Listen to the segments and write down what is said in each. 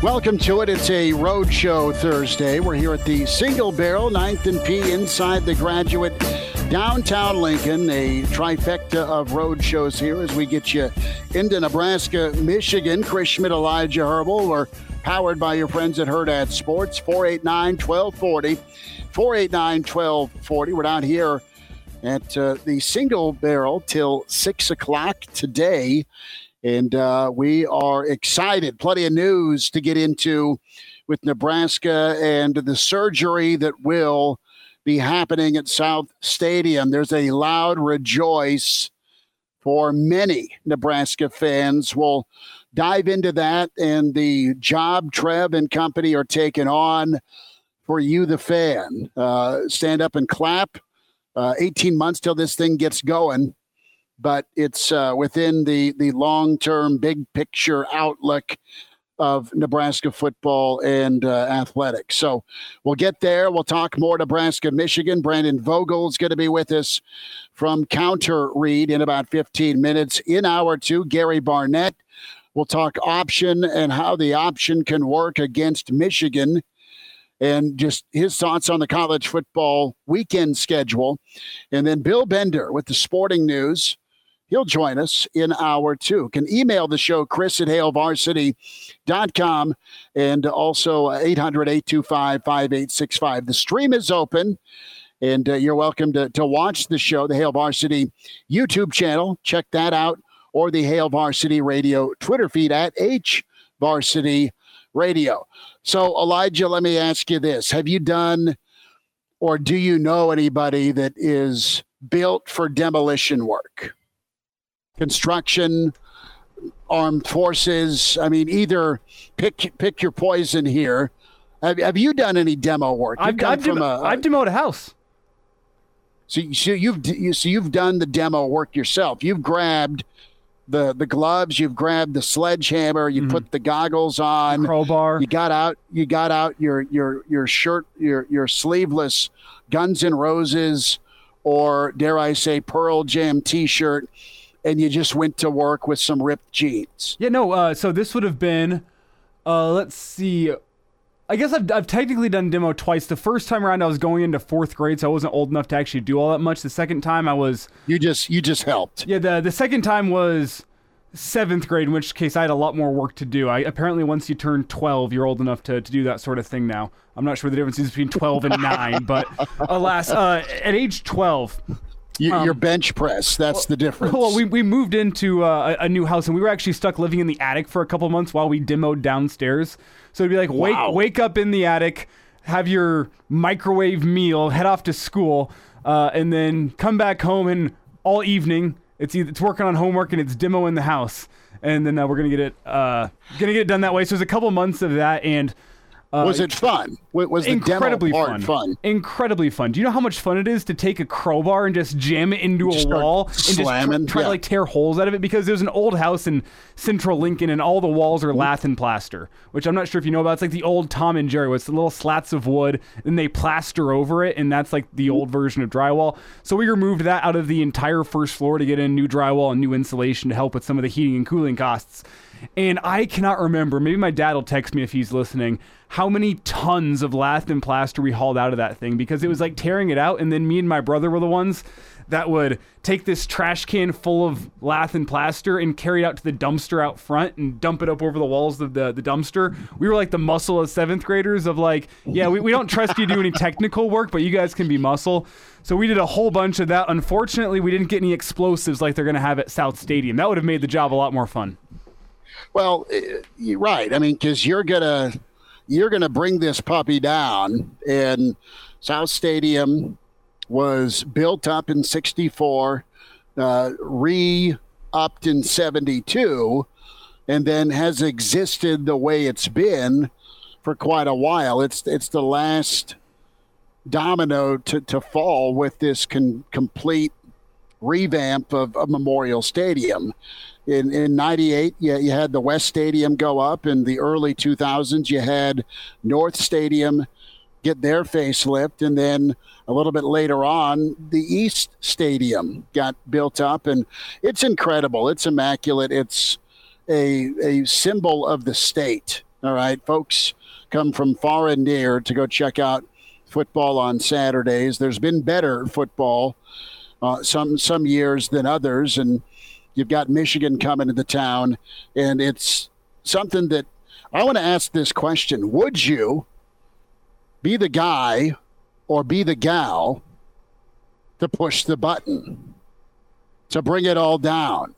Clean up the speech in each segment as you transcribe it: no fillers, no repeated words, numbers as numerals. Welcome to it. It's a road show Thursday. We're here at the Single Barrel, 9th and P, inside the Graduate, downtown Lincoln. A trifecta of road shows here as we get you into Nebraska, Michigan. Chris Schmidt, Elijah Herbel. We're powered by your friends at Hurrdat Sports, 489-1240. 489-1240. We're down here at the Single Barrel till 6 o'clock today. And we are excited. Plenty of news to get into with Nebraska and the surgery that will be happening at South Stadium. There's a loud rejoice for many Nebraska fans. We'll dive into that and the job Trev and company are taking on for you, the fan. Stand up and clap. 18 months till this thing gets going. But it's within the long-term, big-picture outlook of Nebraska football and athletics. So we'll get there. We'll talk more Nebraska-Michigan. Brandon Vogel is going to be with us from Counter Reed in about 15 minutes. In hour two, Gary Barnett. We'll talk option and how the option can work against Michigan, and just his thoughts on the college football weekend schedule. And then Bill Bender with the sporting news. He'll join us in hour two. Can email the show, Chris at hailvarsity.com, and also 800-825-5865. The stream is open, and you're welcome to watch the show, the Hail Varsity YouTube channel. Check that out, or the Hail Varsity Radio Twitter feed at HVarsity Radio. So, Elijah, let me ask you this. Have you done or do you know anybody that is built for demolition work? Construction, armed forces, I mean, either pick your poison here. Have you done any demo work? I've demoed a house. So you've done the demo work yourself. You've grabbed the gloves, you've grabbed the sledgehammer, you put the goggles on, crowbar. You got out your shirt, your sleeveless Guns N' Roses, or dare I say Pearl Jam t-shirt, and you just went to work with some ripped jeans. Yeah, no, so this would have been let's see. I guess I've technically done demo twice. The first time around, I was going into fourth grade, so I wasn't old enough to actually do all that much. The second time, I was... You just helped. Yeah, the second time was seventh grade, in which case I had a lot more work to do. Apparently, once you turn 12, you're old enough to do that sort of thing now. I'm not sure the difference is between 12 and 9, but alas, at age 12... Your bench press, that's the difference. Well, we moved into a new house, and we were actually stuck living in the attic for a couple months while we demoed downstairs. So it'd be like, wake up in the attic, have your microwave meal, head off to school, and then come back home, and all evening it's working on homework and it's demo in the house. And then we're going to get it done that way. So it was a couple months of that, and... was it fun? Was the incredibly demo part fun? Incredibly fun. Do you know how much fun it is to take a crowbar and just jam it into a wall and slamming, just try to like tear holes out of it? Because there's an old house in central Lincoln and all the walls are lath and plaster, which I'm not sure if you know about. It's like the old Tom and Jerry, where it's the little slats of wood and they plaster over it, and that's like the old version of drywall. So we removed that out of the entire first floor to get in new drywall and new insulation to help with some of the heating and cooling costs. And I cannot remember, maybe my dad will text me if he's listening, how many tons of lath and plaster we hauled out of that thing, because it was like tearing it out. And then me and my brother were the ones that would take this trash can full of lath and plaster and carry it out to the dumpster out front and dump it up over the walls of the dumpster. We were like the muscle of seventh graders of like, yeah, we don't trust you to do any technical work, but you guys can be muscle. So we did a whole bunch of that. Unfortunately, we didn't get any explosives like they're going to have at South Stadium. That would have made the job a lot more fun. Well, you're right. I mean, because you're gonna bring this puppy down. And South Stadium was built up in 1964, re-upped in 1972, and then has existed the way it's been for quite a while. It's the last domino to fall with this complete revamp of Memorial Stadium. In 1998, you had the West Stadium go up. In the early 2000s, you had North Stadium get their facelift. And then a little bit later on, the East Stadium got built up. And it's incredible. It's immaculate. It's a symbol of the state. All right, folks come from far and near to go check out football on Saturdays. There's been better football some years than others. And you've got Michigan coming to the town, and it's something that I want to ask this question. Would you be the guy or be the gal to push the button, to bring it all down?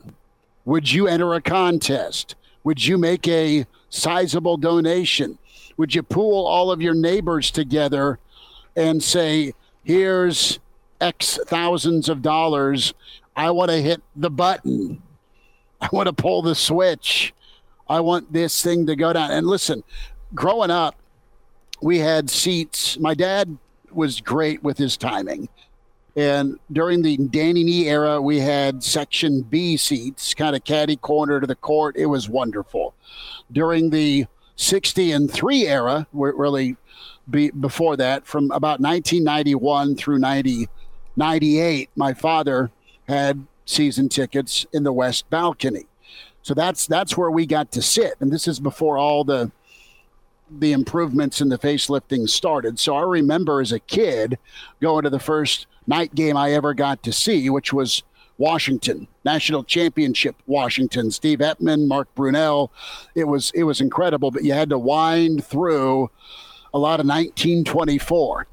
Would you enter a contest? Would you make a sizable donation? Would you pool all of your neighbors together and say, here's X thousands of dollars, I want to hit the button. I want to pull the switch. I want this thing to go down. And listen, growing up, we had seats. My dad was great with his timing. And during the Danny Nee era, we had Section B seats, kind of catty corner to the court. It was wonderful. During the 60-3 era, really before that, from about 1991 through 1998, my father had season tickets in the west balcony, so that's where we got to sit. And this is before all the improvements and the facelifting started. So I remember as a kid going to the first night game I ever got to see, which was Washington, national championship Washington, Steve Epman, Mark Brunell. It was incredible, but you had to wind through a lot of 1924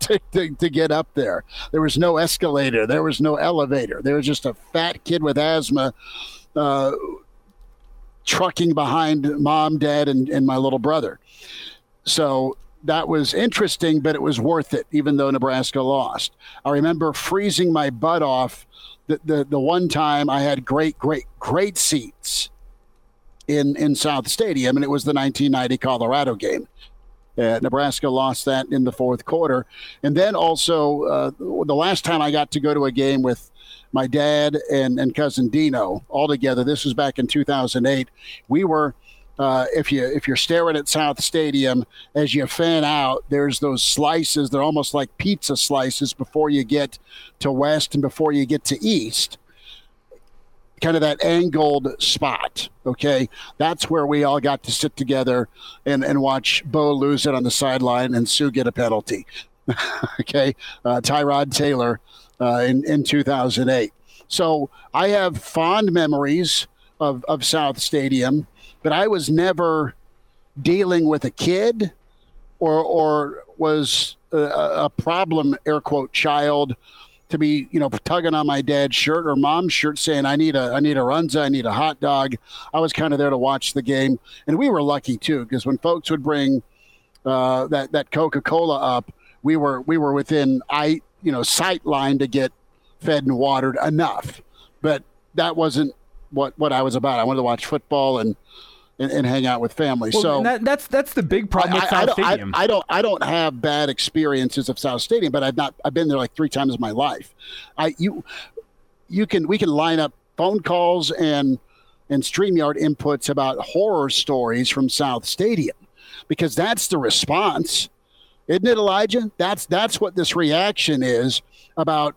to get up there. There was no escalator. There was no elevator. There was just a fat kid with asthma trucking behind mom, dad, and my little brother. So that was interesting, but it was worth it, even though Nebraska lost. I remember freezing my butt off the one time I had great seats in South Stadium, and it was the 1990 Colorado game. Nebraska lost that in the fourth quarter. And then also the last time I got to go to a game with my dad and cousin Dino all together, this was back in 2008. We were, if you're staring at South Stadium, as you fan out, there's those slices. They're almost like pizza slices before you get to West and before you get to East. Kind of that angled spot, okay? That's where we all got to sit together and watch Bo lose it on the sideline and Sue get a penalty, okay? Tyrod Taylor in 2008. So I have fond memories of South Stadium, but I was never dealing with a kid or was a problem, air quote, child, to be, tugging on my dad's shirt or mom's shirt saying, I need a Runza, I need a hot dog. I was kind of there to watch the game. And we were lucky, too, because when folks would bring that Coca-Cola up, we were within sight line to get fed and watered enough. But that wasn't what I was about. I wanted to watch football and hang out with family. Well, so that's the big problem with South Stadium. I don't have bad experiences of South Stadium, but I've been there like three times in my life. We can line up phone calls and StreamYard inputs about horror stories from South Stadium, because that's the response, isn't it, Elijah? That's what this reaction is about,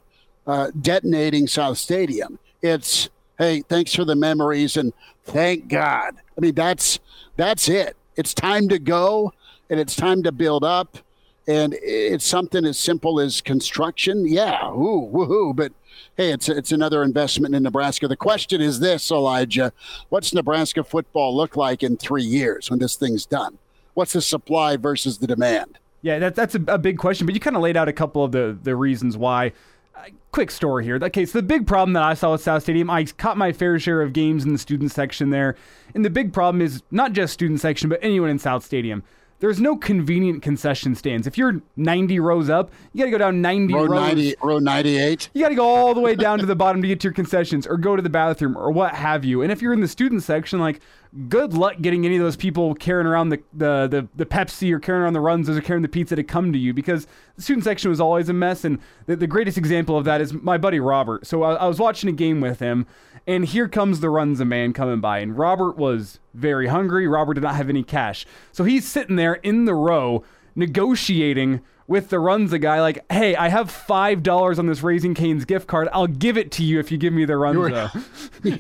detonating South Stadium. It's, hey, thanks for the memories and thank God. I mean, that's it. It's time to go, and it's time to build up, And it's something as simple as construction. Yeah, ooh, woohoo. But, hey, it's another investment in Nebraska. The question is this, Elijah. What's Nebraska football look like in 3 years when this thing's done? What's the supply versus the demand? Yeah, that's a big question. But you kind of laid out a couple of the reasons why. Quick story here. Okay, so the big problem that I saw at South Stadium, I caught my fair share of games in the student section there. And the big problem is not just student section, but anyone in South Stadium. There's no convenient concession stands. If you're 90 rows up, you got to go down 90 rows. 90, row 98. You got to go all the way down to the bottom to get to your concessions or go to the bathroom or what have you. And if you're in the student section, like, good luck getting any of those people carrying around the Pepsi or carrying around the Runzas or carrying the pizza to come to you, because the student section was always a mess. And the greatest example of that is my buddy Robert. So I was watching a game with him, and here comes the Runza man coming by. And Robert was very hungry. Robert did not have any cash. So he's sitting there in the row negotiating with the Runza guy, like, hey, I have $5 on this Raising Cane's gift card. I'll give it to you if you give me the Runza.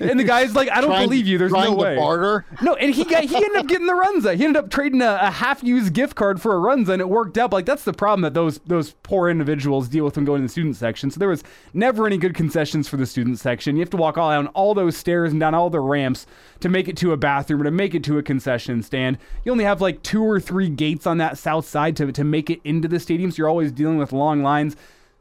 And the guy's like, I don't believe you. There's no way. Barter? No, and he ended up getting the Runza. He ended up trading a half-used gift card for a Runza, and it worked out. Like, that's the problem that those poor individuals deal with when going to the student section. So there was never any good concessions for the student section. You have to walk all down all those stairs and down all the ramps to make it to a bathroom or to make it to a concession stand. You only have, like, 2 or 3 gates on that south side to make it into the stadium. You're always dealing with long lines.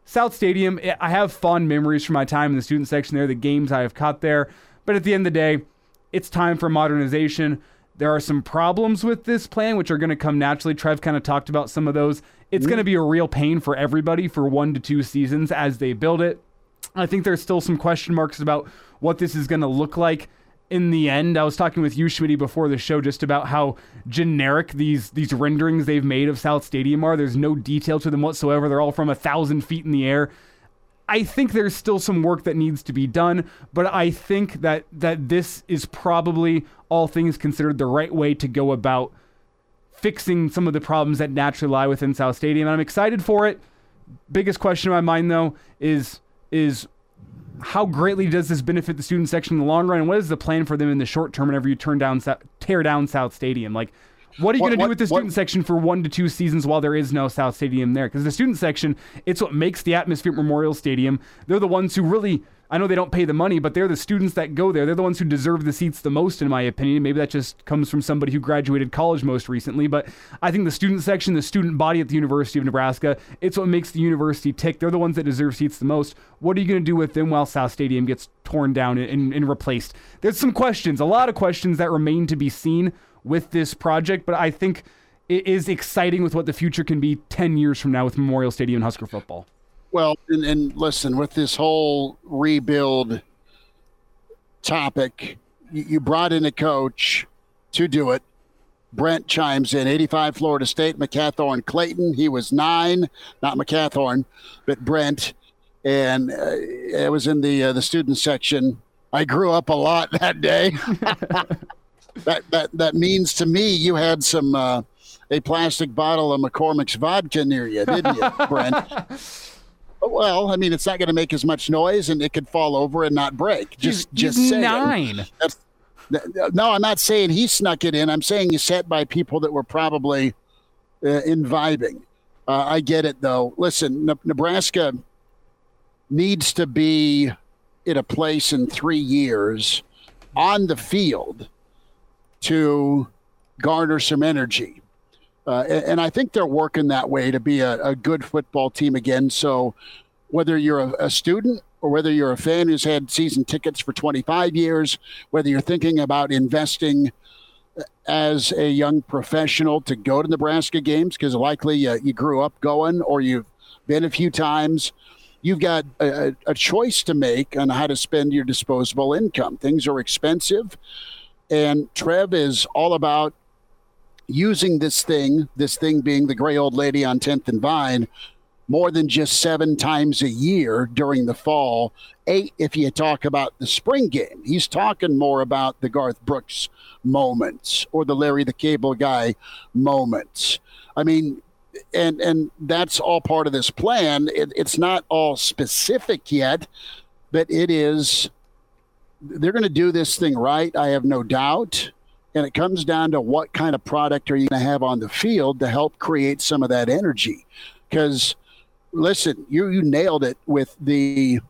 South Stadium, I have fond memories from my time in the student section there, the games I have caught there. But at the end of the day, it's time for modernization. There are some problems with this plan, which are going to come naturally. Trev kind of talked about some of those. It's going to be a real pain for everybody for 1 to 2 seasons as they build it. I think there's still some question marks about what this is going to look like in the end. I was talking with you, Schmitty, before the show just about how generic these renderings they've made of South Stadium are. There's no detail to them whatsoever. They're all from 1,000 feet in the air. I think there's still some work that needs to be done, but I think that this is probably, all things considered, the right way to go about fixing some of the problems that naturally lie within South Stadium. And I'm excited for it. Biggest question in my mind, though, is how greatly does this benefit the student section in the long run? And what is the plan for them in the short term whenever you tear down South Stadium? Like, what are you going to do with the student section for 1 to 2 seasons while there is no South Stadium there? Because the student section, it's what makes the atmosphere at Memorial Stadium. They're the ones who really, I know they don't pay the money, but they're the students that go there. They're the ones who deserve the seats the most, in my opinion. Maybe that just comes from somebody who graduated college most recently, but I think the student section, the student body at the University of Nebraska, it's what makes the university tick. They're the ones that deserve seats the most. What are you going to do with them while South Stadium gets torn down and replaced? There's some questions, a lot of questions that remain to be seen with this project, but I think it is exciting with what the future can be 10 years from now with Memorial Stadium and Husker football. Well, and listen, with this whole rebuild topic, you brought in a coach to do it. Brent chimes in, 85 Florida State, McCathorn Clayton. He was 9, not McCathorn, but Brent. And I was in the student section. I grew up a lot that day. That means to me you had some a plastic bottle of McCormick's vodka near you, didn't you, Brent? Well, I mean, it's not going to make as much noise, and it could fall over and not break. Just saying. 9. No, I'm not saying he snuck it in. I'm saying he's sat by people that were probably imbibing. I get it, though. Listen, Nebraska needs to be in a place in 3 years on the field to garner some energy. And I think they're working that way to be a good football team again. So whether you're a student or whether you're a fan who's had season tickets for 25 years, whether you're thinking about investing as a young professional to go to Nebraska games, because likely you grew up going or you've been a few times, you've got a choice to make on how to spend your disposable income. Things are expensive. And Trev is all about using this thing being the gray old lady on 10th and Vine, more than just 7 times a year during the fall, 8 if you talk about the spring game. He's talking more about the Garth Brooks moments or the Larry the Cable Guy moments. I mean, and that's all part of this plan. It's not all specific yet, but it is. They're going to do this thing right, I have no doubt. And it comes down to what kind of product are you going to have on the field to help create some of that energy. Because, listen, you nailed it with the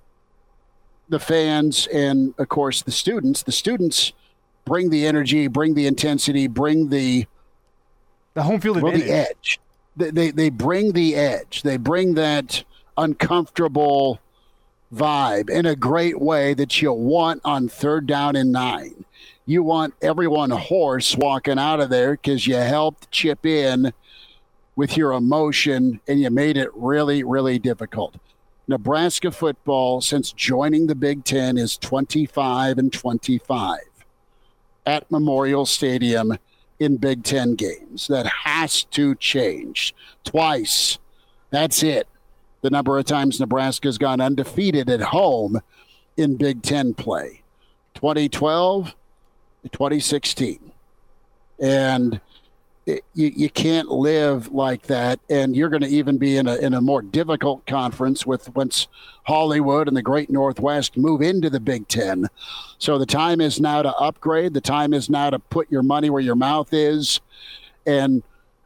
fans and, of course, the students. The students bring the energy, bring the intensity, bring the home field advantage. The edge. They bring the edge. They bring that uncomfortable vibe in a great way that you'll want on 3rd down and 9. You want everyone hoarse walking out of there because you helped chip in with your emotion and you made it really, really difficult. Nebraska football, since joining the Big Ten, is 25-25 at Memorial Stadium in Big Ten games. That has to change. Twice. That's it. The number of times Nebraska's gone undefeated at home in Big Ten play. 2012, 2016. And you can't live like that, and you're going to even be in a more difficult conference with once Hollywood and the great Northwest move into the Big Ten. So the time is now to upgrade. The time is now to put your money where your mouth is and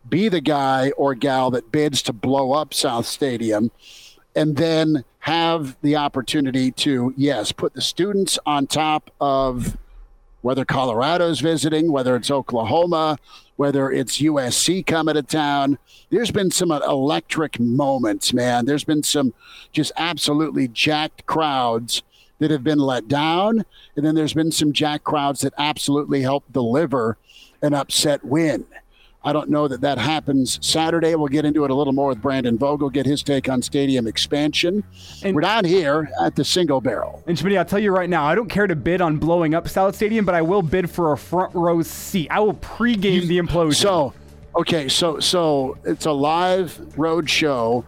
be the guy or gal that bids to blow up South Stadium, and then have the opportunity to, yes, put the students on top of whether Colorado's visiting, whether it's Oklahoma, whether it's USC coming to town. There's been some electric moments, man. There's been some just absolutely jacked crowds that have been let down, and then there's been some jacked crowds that absolutely helped deliver an upset win. I don't know that happens Saturday. We'll get into it a little more with Brandon Vogel, get his take on stadium expansion. And we're down here at the Single Barrel. And, Schmitty, I'll tell you right now, I don't care to bid on blowing up South Stadium, but I will bid for a front row seat. I will pregame the implosion. So it's a live road show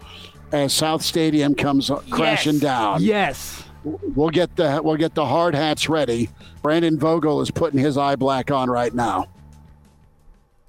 as South Stadium comes crashing down. Yes. We'll get the hard hats ready. Brandon Vogel is putting his eye black on right now.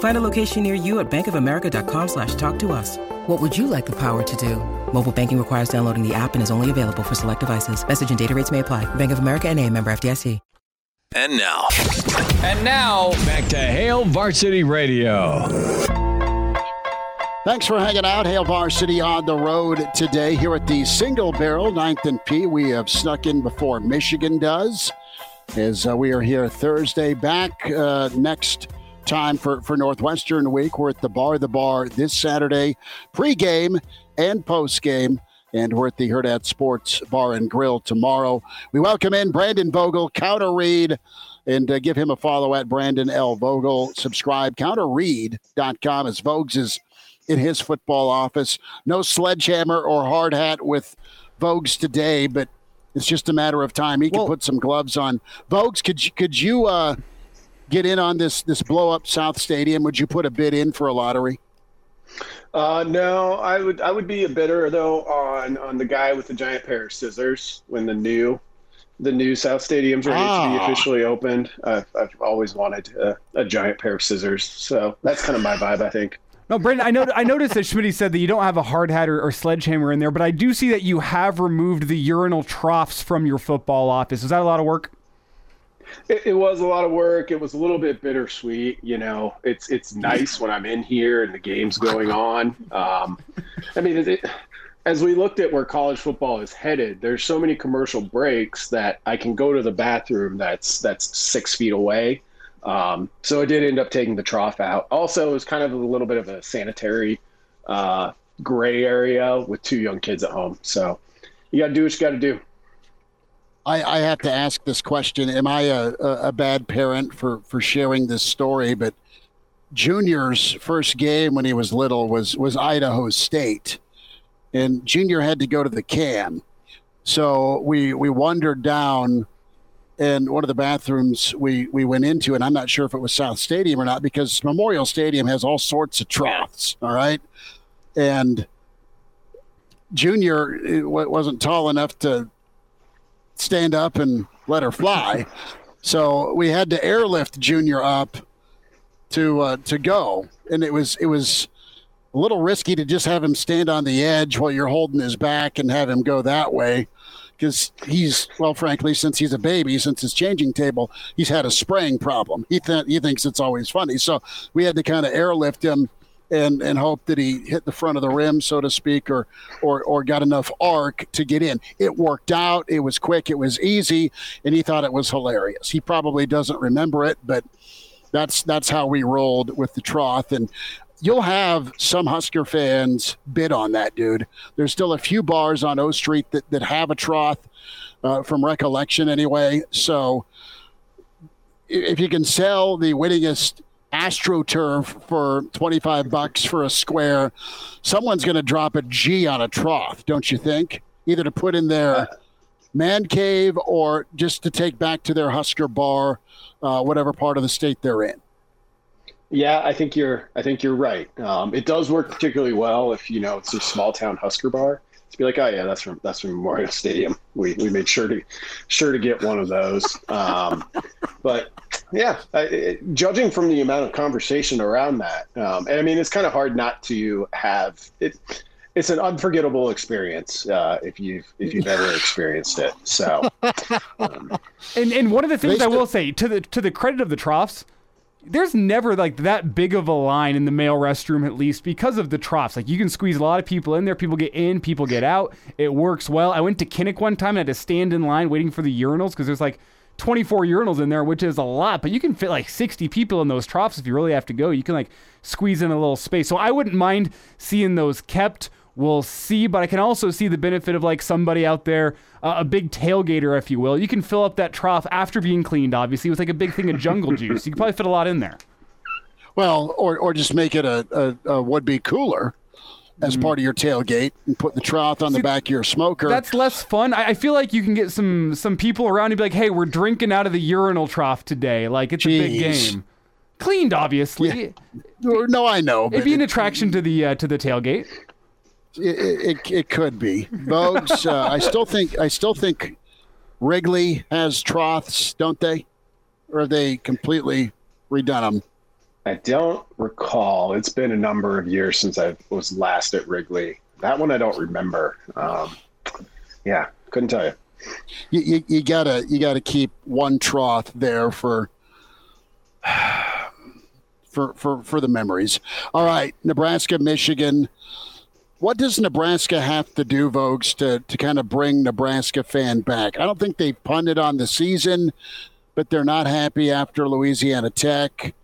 Find a location near you at bankofamerica.com/talktous. What would you like the power to do? Mobile banking requires downloading the app and is only available for select devices. Message and data rates may apply. Bank of America N.A., member FDIC. And now, back to Hail Varsity Radio. Thanks for hanging out. Hail Varsity on the road today here at the Single Barrel, 9th and P. We have snuck in before Michigan does, as we are here Thursday. Back next time for Northwestern week. We're at the bar this Saturday, pregame and postgame, and we're at the Hurrdat Sports Bar and Grill tomorrow. We welcome in Brandon Vogel, Counter Reed, and give him a follow at Brandon L. Vogel. Subscribe. CounterReed.com, as Voges is in his football office. No sledgehammer or hard hat with Voges today, but it's just a matter of time. He can put some gloves on. Voges, could you get in on this blow-up South Stadium? Would you put a bid in for a lottery? No, I would be a bidder, though, on the guy with the giant pair of scissors when the new South Stadium's ready to be officially opened. I've always wanted a giant pair of scissors, so that's kind of my vibe, I think. No, Brandon, I noticed that Schmitty said that you don't have a hard hat or sledgehammer in there, but I do see that you have removed the urinal troughs from your football office. Is that a lot of work? It was a lot of work. It was a little bit bittersweet. You know, it's nice when I'm in here and the game's going on. I mean, as we looked at where college football is headed, there's so many commercial breaks that I can go to the bathroom that's 6 feet away. So I did end up taking the trough out. Also, it was kind of a little bit of a sanitary gray area with two young kids at home. So you got to do what you got to do. I have to ask this question. Am I a bad parent for sharing this story? But Junior's first game when he was little was Idaho State, and Junior had to go to the can. So we wandered down, and one of the bathrooms we went into, and I'm not sure if it was South Stadium or not, because Memorial Stadium has all sorts of troughs, all right? And Junior wasn't tall enough to stand up and let her fly. So we had to airlift Junior up to go. And it was a little risky to just have him stand on the edge while you're holding his back and have him go that way, because he's, well, frankly, since he's a baby, since his changing table, he's had a spraying problem. He thinks it's always funny. So we had to kind of airlift him and hope that he hit the front of the rim, so to speak, or got enough arc to get in. It worked out. It was quick. It was easy. And he thought it was hilarious. He probably doesn't remember it, but that's how we rolled with the trough. And you'll have some Husker fans bid on that, dude. There's still a few bars on O Street that have a trough, from recollection anyway. So if you can sell the wittiest AstroTurf for $25 for a square, someone's going to drop a G on a trough, don't you think? Either to put in their man cave or just to take back to their Husker bar, whatever part of the state they're in. Yeah, I think you're right. It does work particularly well if, you know, it's a small town Husker bar. To be like, oh yeah, that's from Memorial Stadium. We made sure to get one of those. But yeah, judging from the amount of conversation around that, and I mean, it's kind of hard not to have it. It's an unforgettable experience if you've ever experienced it. So, and one of the things I will say to the credit of the troughs, there's never like that big of a line in the male restroom, at least because of the troughs. Like, you can squeeze a lot of people in there. People get in, people get out. It works well. I went to Kinnick one time and I had to stand in line waiting for the urinals, because there's like 24 urinals in there, which is a lot, but you can fit like 60 people in those troughs if you really have to go. You can like squeeze in a little space. So I wouldn't mind seeing those kept. We'll see, but I can also see the benefit of like somebody out there, a big tailgater, if you will. You can fill up that trough after being cleaned, obviously, with like a big thing of jungle juice. You can probably fit a lot in there. Well, or just make it a would-be cooler as part of your tailgate and put the trough on the back of your smoker. That's less fun. I feel like you can get some people around and be like, hey, we're drinking out of the urinal trough today. Like, it's a big game. Cleaned, obviously. Yeah. No, I know. It'd be an attraction to the tailgate. It could be. Vogues, I still think Wrigley has troughs, don't they? Or have they completely redone them? I don't recall. It's been a number of years since I was last at Wrigley. That one I don't remember. Yeah, couldn't tell you. You gotta keep one trough there for the memories. All right, Nebraska, Michigan. What does Nebraska have to do, Vogues, to kind of bring Nebraska fan back? I don't think they've punted on the season, but they're not happy after Louisiana Tech.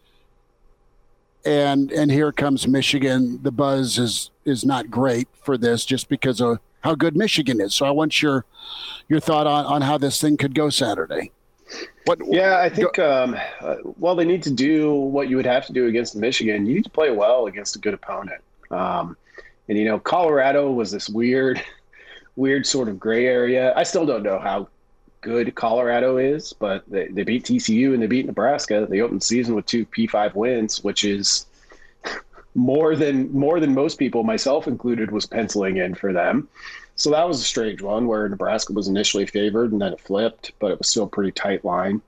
And here comes Michigan. The buzz is not great for this just because of how good Michigan is. So I want your thought on how this thing could go Saturday. I think they need to do what you would have to do against Michigan. You need to play well against a good opponent. And, you know, Colorado was this weird sort of gray area. I still don't know how good Colorado is, but they beat TCU and they beat Nebraska. They opened the season with 2 P5 wins, which is more than most people, myself included, was penciling in for them. So that was a strange one where Nebraska was initially favored and then it flipped, but it was still a pretty tight line.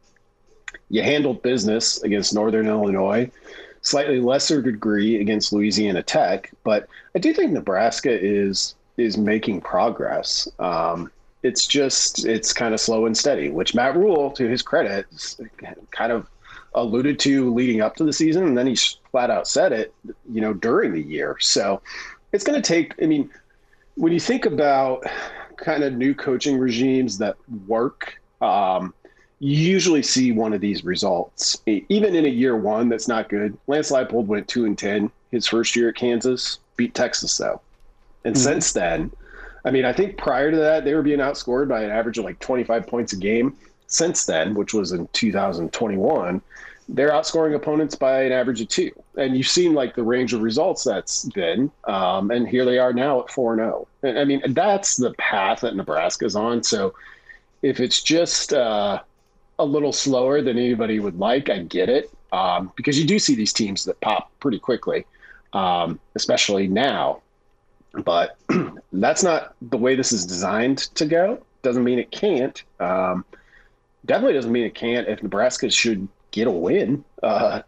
You handled business against Northern Illinois. Slightly lesser degree against Louisiana Tech, but I do think Nebraska is making progress. It's kind of slow and steady, which Matt Rule, to his credit, kind of alluded to leading up to the season, and then he flat out said it, you know, during the year. So it's going to take, I mean, when you think about kind of new coaching regimes that work, you usually see one of these results, even in a year one that's not good. Lance Leipold went 2-10 his first year at Kansas, beat Texas though, and since then, I mean, I think prior to that, they were being outscored by an average of like 25 points a game. Since then, which was in 2021, they're outscoring opponents by an average of 2. And you've seen like the range of results that's been. And here they are now at 4-0. And I mean, that's the path that Nebraska's on. So if it's just a little slower than anybody would like, I get it. Because you do see these teams that pop pretty quickly, especially now. But that's not the way this is designed to go. Doesn't mean it can't. Definitely doesn't mean it can't if Nebraska should get a win on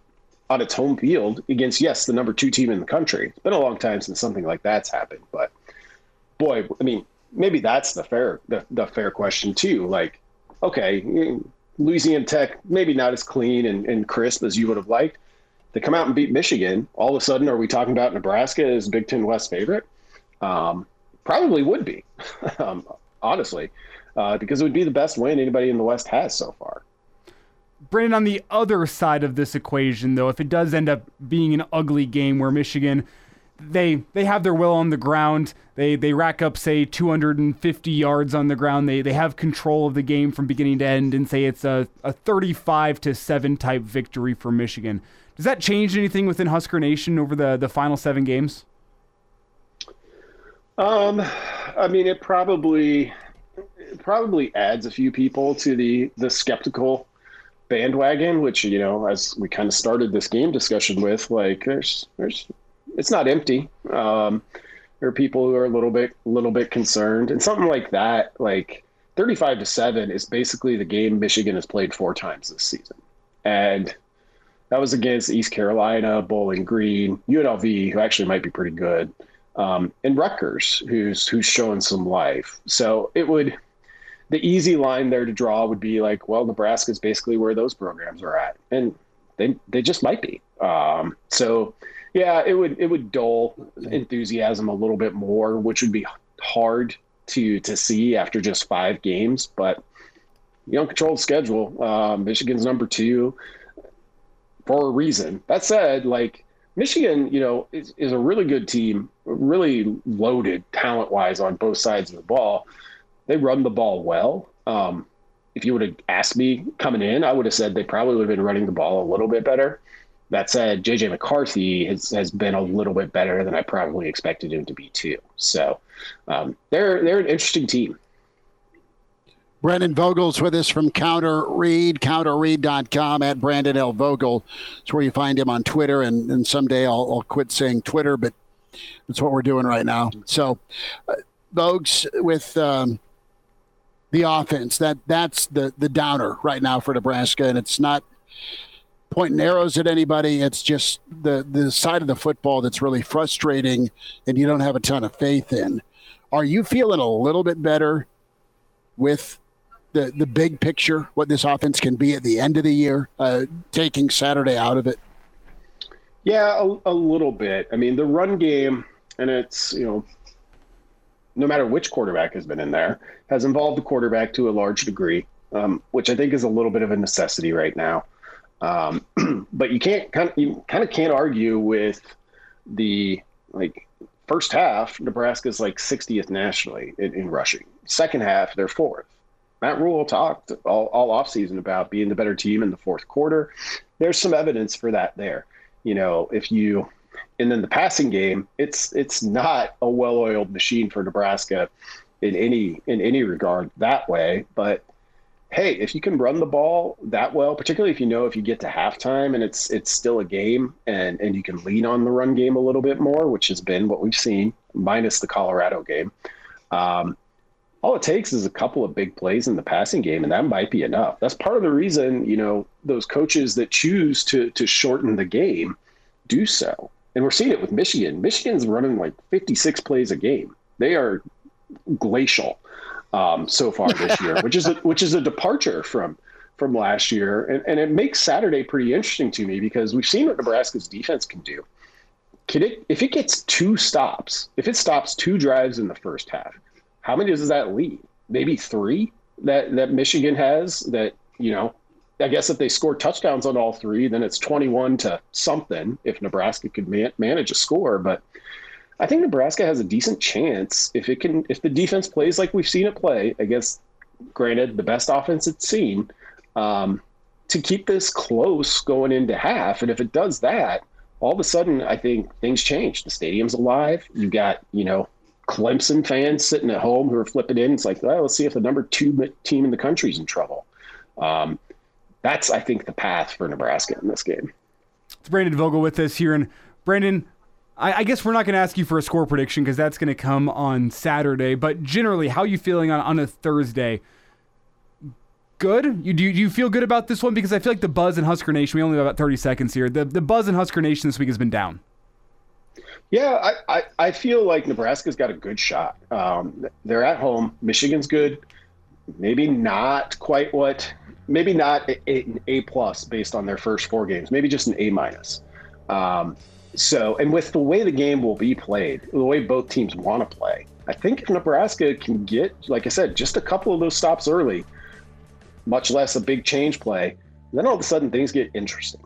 its home field against, yes, the number 2 team in the country. It's been a long time since something like that's happened. But, boy, I mean, maybe that's the fair question, too. Like, okay, Louisiana Tech, maybe not as clean and crisp as you would have liked. They come out and beat Michigan. All of a sudden, are we talking about Nebraska as Big Ten West favorite? Probably would be, honestly. Because it would be the best win anybody in the West has so far. Brandon, on the other side of this equation, though, if it does end up being an ugly game where Michigan, they have their will on the ground, they rack up, say, 250 yards on the ground, they have control of the game from beginning to end, and say it's a 35-7 type victory for Michigan. Does that change anything within Husker Nation over the final 7 games? I mean, it probably... adds a few people to the skeptical bandwagon, which, you know, as we kind of started this game discussion with, like there's it's not empty. There are people who are a little bit concerned, and something like that, like 35-7 is basically the game Michigan has played 4 times this season. And that was against East Carolina, Bowling Green, UNLV, who actually might be pretty good. And Rutgers, who's showing some life. So the easy line there to draw would be like, well, Nebraska's basically where those programs are at, and they just might be. So yeah, it would dull enthusiasm a little bit more, which would be hard to see after just 5 games. But you don't control the schedule. Michigan's number 2 for a reason. That said, like, Michigan, you know, is a really good team, really loaded talent-wise on both sides of the ball. They run the ball well. If you would have asked me coming in, I would have said they probably would have been running the ball a little bit better. That said, J.J. McCarthy has been a little bit better than I probably expected him to be, too. So they're an interesting team. Brandon Vogel's with us from Counter Reed, counterreed.com, at Brandon L. Vogel. It's where you find him on Twitter, and someday I'll quit saying Twitter, but that's what we're doing right now. So, Vogues, with the offense, that's the downer right now for Nebraska, and it's not pointing arrows at anybody. It's just the side of the football that's really frustrating and you don't have a ton of faith in. Are you feeling a little bit better with the big picture, what this offense can be at the end of the year, taking Saturday out of it? Yeah, a little bit. I mean, the run game, and it's, you know, no matter which quarterback has been in there, has involved the quarterback to a large degree, which I think is a little bit of a necessity right now. But you kind of can't argue with the, like, first half, Nebraska's like 60th nationally in rushing. Second half, they're 4th. Matt Rule talked all offseason about being the better team in the 4th quarter. There's some evidence for that there. You know, and then the passing game, it's not a well-oiled machine for Nebraska in any regard that way. But hey, if you can run the ball that well, particularly if you know if you get to halftime and it's still a game and you can lean on the run game a little bit more, which has been what we've seen, minus the Colorado game. All it takes is a couple of big plays in the passing game, and that might be enough. That's part of the reason, you know, those coaches that choose to shorten the game do so. And we're seeing it with Michigan. Michigan's running like 56 plays a game. They are glacial so far this year, which is a departure from last year. And it makes Saturday pretty interesting to me, because we've seen what Nebraska's defense can do. If it gets 2 stops, if it stops 2 drives in the first half, how many does that leave? Maybe 3 that Michigan has that, you know, I guess if they score touchdowns on all 3, then it's 21-something if Nebraska could manage a score. But I think Nebraska has a decent chance if the defense plays like we've seen it play against, granted, the best offense it's seen, to keep this close going into half. And if it does that, all of a sudden, I think things change. The stadium's alive. You've got, Clemson fans sitting at home who are flipping in. It's like, well, let's see if the number 2 team in the country's in trouble. That's, I think, the path for Nebraska in this game. It's Brandon Vogel with us here. And Brandon, I guess we're not going to ask you for a score prediction because that's going to come on Saturday. But generally, how are you feeling on a Thursday? Good? Do you feel good about this one? Because I feel like the buzz in Husker Nation, we only have about 30 seconds here. The buzz in Husker Nation this week has been down. Yeah, I feel like Nebraska's got a good shot. They're at home. Michigan's good. Maybe not an A+ based on their first 4 games. Maybe just an A-. And with the way the game will be played, the way both teams want to play, I think if Nebraska can get, like I said, just a couple of those stops early, much less a big change play, then all of a sudden things get interesting.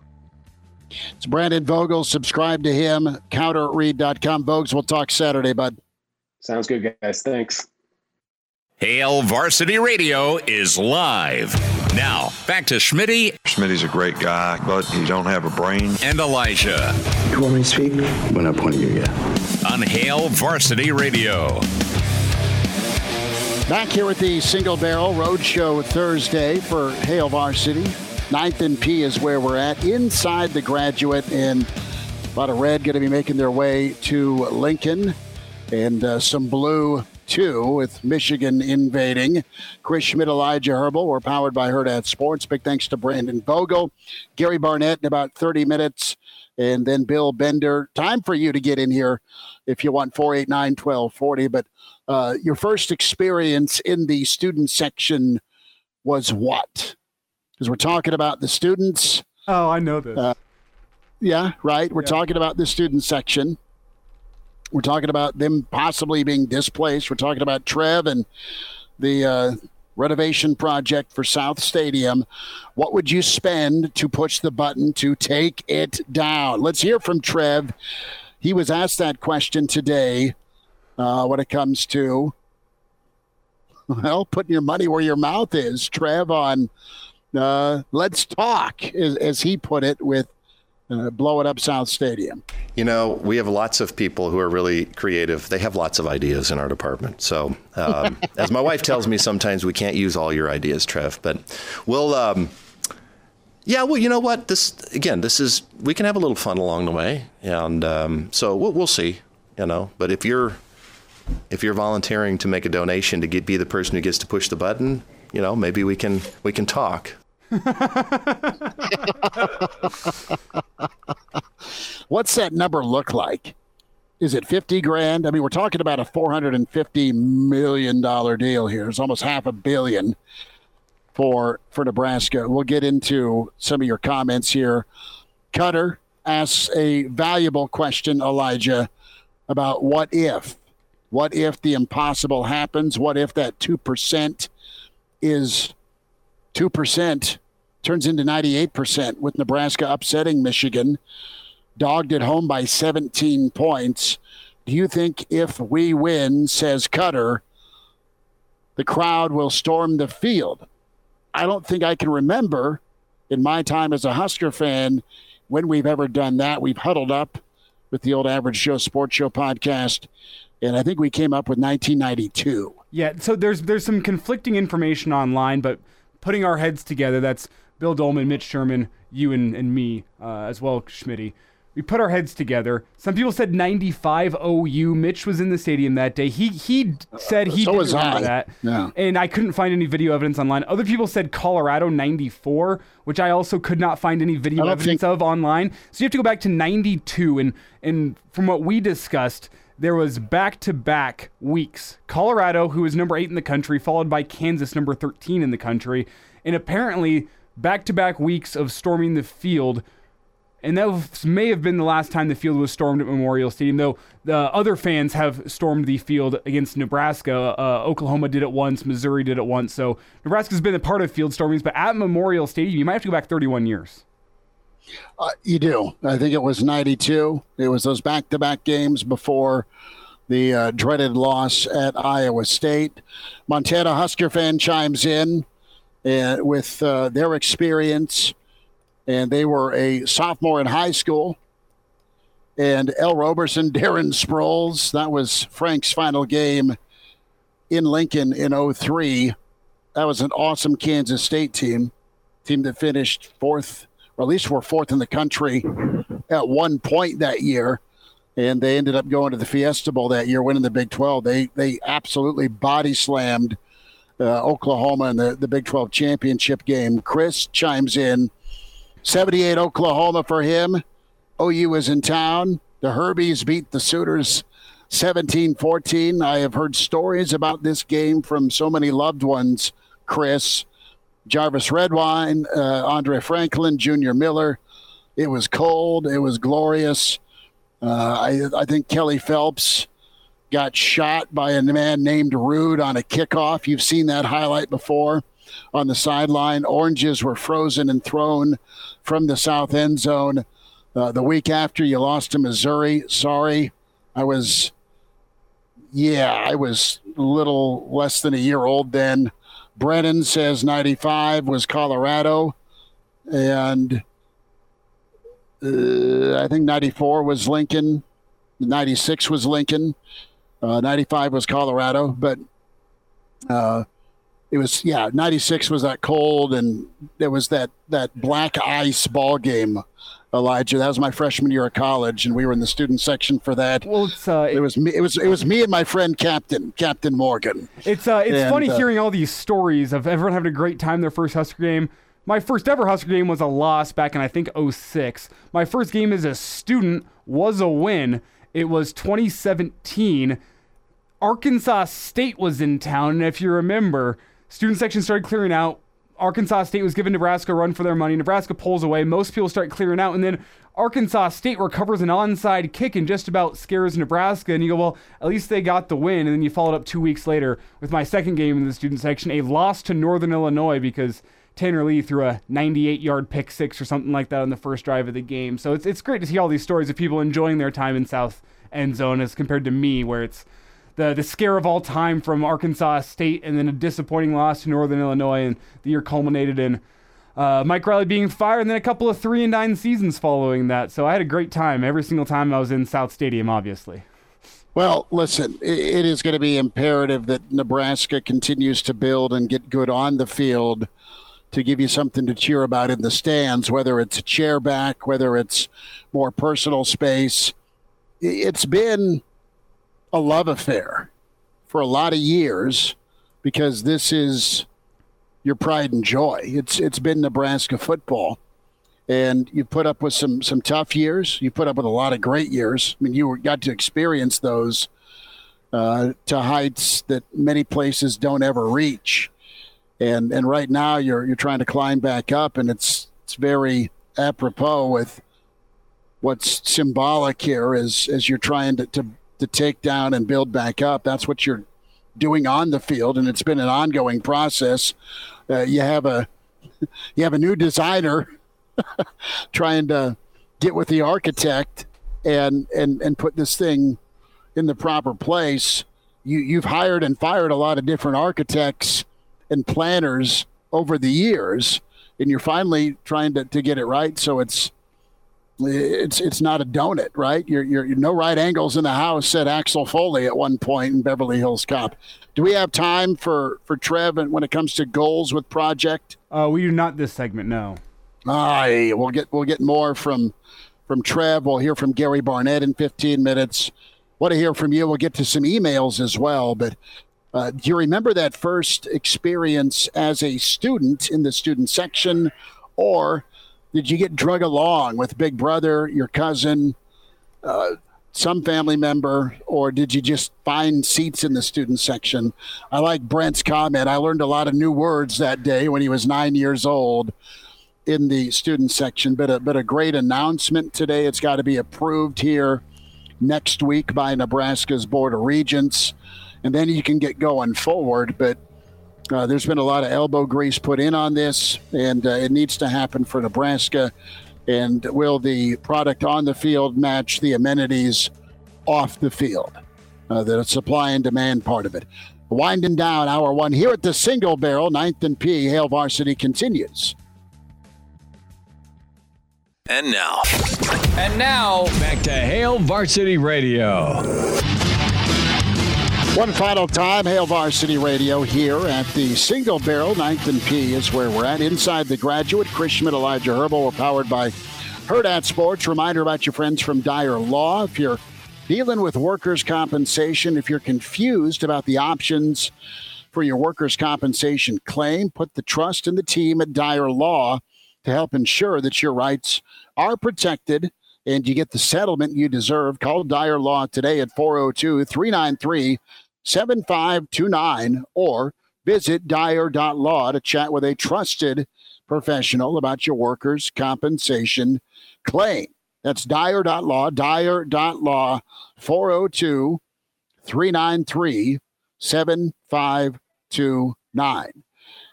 It's Brandon Vogel. Subscribe to him, counterreed.com. Vogues, we'll talk Saturday, bud. Sounds good, guys. Thanks. Hail Varsity Radio is live. Now, back to Schmitty. Schmitty's a great guy, but he don't have a brain. And Elijah. You want me to speak? When I point at you, yeah. On Hail Varsity Radio. Back here with the Single Barrel Roadshow Thursday for Hail Varsity. 9th and P is where we're at, inside the Graduate, and a lot of red going to be making their way to Lincoln, and some blue, too, with Michigan invading. Chris Schmidt, Elijah Herbel. We're powered by Hurrdat Sports. Big thanks to Brandon Vogel, Gary Barnett in about 30 minutes, and then Bill Bender. Time for you to get in here if you want, 489-1240, but your first experience in the student section was what? Because we're talking about the students. Oh, I know this. Yeah, right. We're talking about the student section. We're talking about them possibly being displaced. We're talking about Trev and the renovation project for South Stadium. What would you spend to push the button to take it down? Let's hear from Trev. He was asked that question today. When it comes to, putting your money where your mouth is, Trev, on let's talk, as he put it, with blowing up South Stadium. We have lots of people who are really creative. They have lots of ideas in our department. So as my wife tells me, sometimes we can't use all your ideas, Trev, but we'll... you know what? This is we can have a little fun along the way. And so we'll see, but if you're volunteering to make a donation to be the person who gets to push the button, maybe we can talk. What's that number look like? Is it 50 grand? I mean, we're talking about a $450 million deal here. It's almost half a billion for Nebraska. We'll get into some of your comments here. Cutter asks a valuable question, Elijah, about what if? What if the impossible happens? What if that 2% is 2% turns into 98% with Nebraska upsetting Michigan, dogged at home by 17 points? Do you think if we win, says Cutter, the crowd will storm the field? I don't think I can remember in my time as a Husker fan when we've ever done that. We've huddled up with the old Average Joe Sports Show podcast, and I think we came up with 1992. Yeah, so there's some conflicting information online, but putting our heads together, that's Bill Dolman, Mitch Sherman, you and me, as well, Schmitty. We put our heads together. Some people said 95 OU. Mitch was in the stadium that day. He said he didn't remember that. Yeah. And I couldn't find any video evidence online. Other people said Colorado 94, which I also could not find any video evidence of online. So you have to go back to 92. And from what we discussed, there was back-to-back weeks. Colorado, who is number 8 in the country, followed by Kansas, number 13 in the country. And apparently, back-to-back weeks of storming the field. And that may have been the last time the field was stormed at Memorial Stadium, though the other fans have stormed the field against Nebraska. Oklahoma did it once. Missouri did it once. So Nebraska's been a part of field stormings, but at Memorial Stadium, you might have to go back 31 years. You do. I think it was 92. It was those back-to-back games before the dreaded loss at Iowa State. Montana Husker fan chimes in with their experience, and they were a sophomore in high school. And El Roberson, Darren Sproles, that was Frank's final game in Lincoln in 03. That was an awesome Kansas State team that finished fourth, or at least were fourth in the country at one point that year. And they ended up going to the Fiesta Bowl that year, winning the Big 12. They absolutely body slammed Oklahoma in the Big 12 championship game. Chris chimes in, 78 Oklahoma for him. OU is in town. The Herbies beat the Sooners 17-14. I have heard stories about this game from so many loved ones, Chris. Jarvis Redwine, Andre Franklin, Junior Miller. It was cold. It was glorious. I think Kelly Phelps got shot by a man named Rude on a kickoff. You've seen that highlight before on the sideline. Oranges were frozen and thrown from the south end zone. The week after you lost to Missouri, sorry, I was a little less than a year old then. Brennan says 95 was Colorado, and I think 94 was Lincoln, 96 was Lincoln, 95 was Colorado, but it was, 96 was that cold, and there was that black ice ball game. Elijah, that was my freshman year of college, and we were in the student section for that. Well, it was me and my friend Captain Morgan. It's funny hearing all these stories of everyone having a great time their first Husker game. My first ever Husker game was a loss back in, I think, 06. My first game as a student was a win. It was 2017. Arkansas State was in town, and if you remember, student section started clearing out. Arkansas State was giving Nebraska a run for their money. Nebraska pulls away. Most people start clearing out, and then Arkansas State recovers an onside kick and just about scares Nebraska. And you go, well, at least they got the win. And then you follow it up 2 weeks later with my second game in the student section, a loss to Northern Illinois because Tanner Lee threw a 98-yard pick six or something like that on the first drive of the game. So it's great to see all these stories of people enjoying their time in South End Zone as compared to me, where it's the scare of all time from Arkansas State and then a disappointing loss to Northern Illinois, and the year culminated in Mike Riley being fired and then a couple of 3-9 seasons following that. So I had a great time every single time I was in South Stadium, obviously. Well, listen, it is going to be imperative that Nebraska continues to build and get good on the field to give you something to cheer about in the stands, whether it's a chair back, whether it's more personal space. It's been a love affair for a lot of years because this is your pride and joy. It's been Nebraska football, and you put up with some tough years. You put up with a lot of great years. I mean, you got to experience those to heights that many places don't ever reach. And right now you're trying to climb back up, and it's very apropos with what's symbolic here as you're trying to take down and build back up. That's what you're doing on the field, and it's been an ongoing process. You have a new designer trying to get with the architect and put this thing in the proper place. You've hired and fired a lot of different architects and planners over the years, and you're finally trying to get it right. So it's not a donut, right? You're no right angles in the house, said Axel Foley at one point in Beverly Hills Cop. Do we have time for Trev and when it comes to goals with project? We do not this segment, no. We'll get more from Trev. We'll hear from Gary Barnett in 15 minutes. Want to hear from you. We'll get to some emails as well, but do you remember that first experience as a student in the student section, or did you get drug along with Big Brother, your cousin, some family member, or did you just find seats in the student section? I like Brent's comment. I learned a lot of new words that day when he was 9 years old in the student section, but a great announcement today. It's got to be approved here next week by Nebraska's Board of Regents, and then you can get going forward, but there's been a lot of elbow grease put in on this, and it needs to happen for Nebraska And will the product on the field match the amenities off the field? The supply and demand part of it. Winding down hour one here at the Single Barrel, 9th and P. Hail Varsity continues. And now, back to Hail Varsity Radio. One final time, Hail Varsity Radio here at the Single Barrel, 9th and P is where we're at. Inside the Graduate, Chris Schmidt, Elijah Herbel. We're powered by Hurrdat Sports. Reminder about your friends from Dyer Law. If you're dealing with workers' compensation, if you're confused about the options for your workers' compensation claim, put the trust in the team at Dyer Law to help ensure that your rights are protected and you get the settlement you deserve. Call Dyer Law today at 402-393-7529 or visit dyer.law to chat with a trusted professional about your workers' compensation claim. That's dyer.law, dyer.law, 402-393-7529.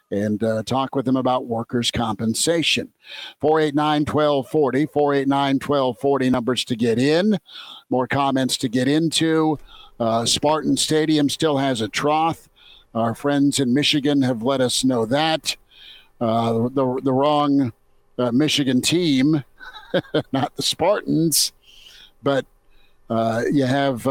And talk with them about workers' compensation. 489-1240, 489-1240 numbers to get in. More comments to get into. Spartan Stadium still has a trough. Our friends in Michigan have let us know that. The wrong Michigan team, not the Spartans, but you have...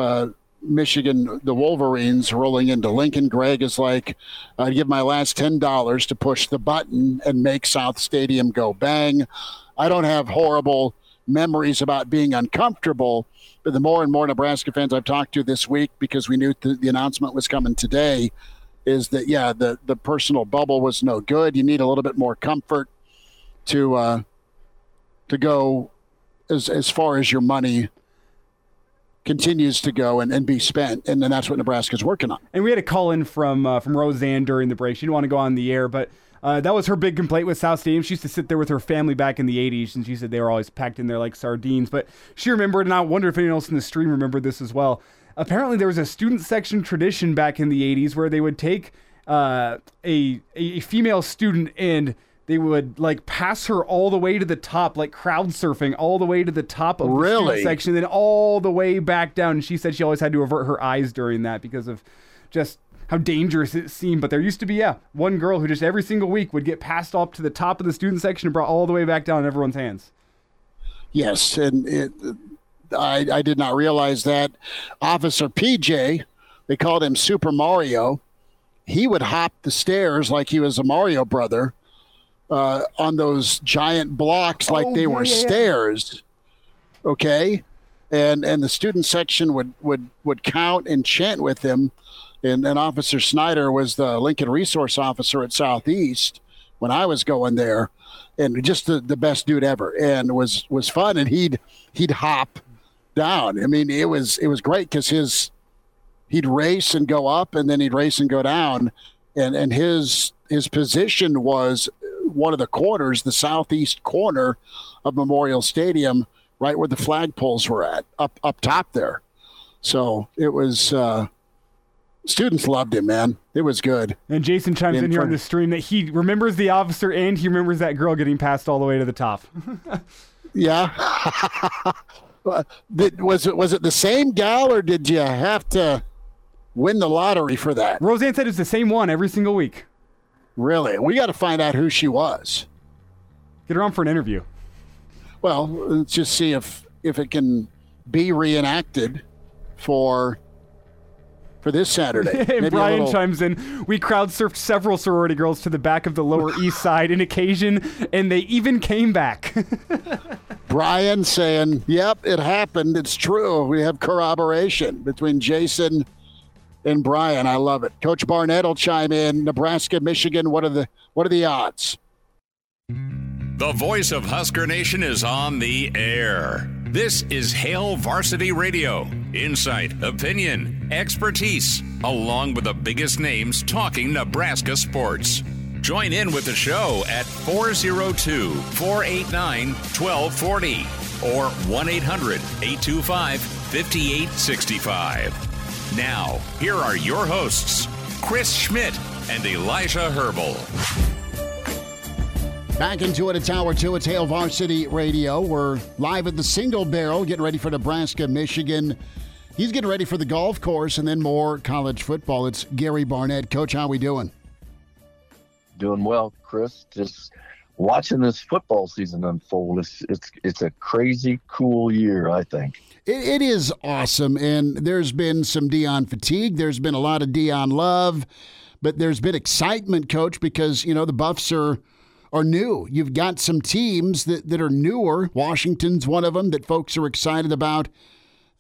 Michigan, the Wolverines, rolling into Lincoln. Greg is like, I'd give my last $10 to push the button and make South Stadium go bang. I don't have horrible memories about being uncomfortable, but the more and more Nebraska fans I've talked to this week, because we knew the announcement was coming today, is that, yeah, the personal bubble was no good. You need a little bit more comfort to go as far as your money continues to go and be spent, and then that's what Nebraska's working on. And we had a call in from Roseanne during the break. She didn't want to go on the air, but that was her big complaint with South Stadium. She used to sit there with her family back in the 80s, and she said they were always packed in there like sardines. But she remembered, and I wonder if anyone else in the stream remembered this as well. Apparently, there was a student section tradition back in the 80s where they would take a female student and they would like pass her all the way to the top, like crowd surfing all the way to the top of the student section, then all the way back down. And she said she always had to avert her eyes during that because of just how dangerous it seemed. But there used to be one girl who just every single week would get passed off to the top of the student section and brought all the way back down in everyone's hands. Yes, and I did not realize that. Officer PJ, they called him Super Mario. He would hop the stairs like he was a Mario brother. On those giant blocks like they were stairs, okay? And the student section would count and chant with him. And Officer Snyder was the Lincoln Resource Officer at Southeast when I was going there, and just the best dude ever, and was fun, and he'd hop down. I mean, it was great because he'd race and go up, and then he'd race and go down, and his position was one of the corners, the southeast corner of Memorial Stadium, right where the flagpoles were at, up top there. So it was students loved him, man. It was good. And Jason chimes in here on the stream that he remembers the officer and he remembers that girl getting passed all the way to the top. Yeah. Was it the same gal, or did you have to win the lottery for that? Roseanne said it's the same one every single week. Really? We got to find out who she was. Get her on for an interview. Well, let's just see if it can be reenacted for this Saturday. And Brian chimes in, we crowd surfed several sorority girls to the back of the Lower East Side in occasion, and they even came back. Brian saying, yep, it happened. It's true. We have corroboration between Jason and Brian. I love it. Coach Barnett will chime in. Nebraska, Michigan, what are the odds? The voice of Husker Nation is on the air. This is Hail Varsity Radio. Insight, opinion, expertise, along with the biggest names talking Nebraska sports. Join in with the show at 402-489-1240 or 1-800-825-5865. Now, here are your hosts, Chris Schmidt and Elijah Herbel. Back into it. It's Hour 2. It's Hail Varsity Radio. We're live at the Single Barrel, getting ready for Nebraska, Michigan. He's getting ready for the golf course and then more college football. It's Gary Barnett. Coach, how we doing? Doing well, Chris. Just watching this football season unfold. It's a crazy, cool year, I think. It is awesome, and there's been some Deion fatigue. There's been a lot of Deion love, but there's been excitement, Coach, because, you know, the Buffs are new. You've got some teams that are newer. Washington's one of them that folks are excited about.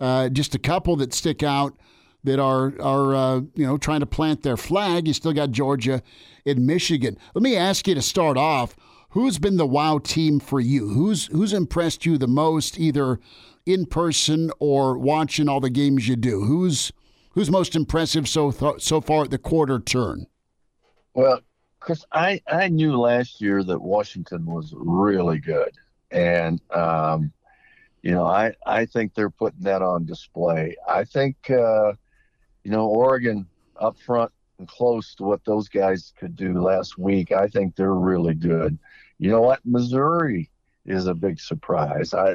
Just a couple that stick out that are trying to plant their flag. You still got Georgia and Michigan. Let me ask you to start off, who's been the wow team for you? Who's impressed you the most, either in person or watching all the games you do? Who's most impressive so far at the quarter turn? Well, Chris, I knew last year that Washington was really good. And I think they're putting that on display. I think, Oregon up front and close to what those guys could do last week, I think they're really good. You know what? Missouri is a big surprise. I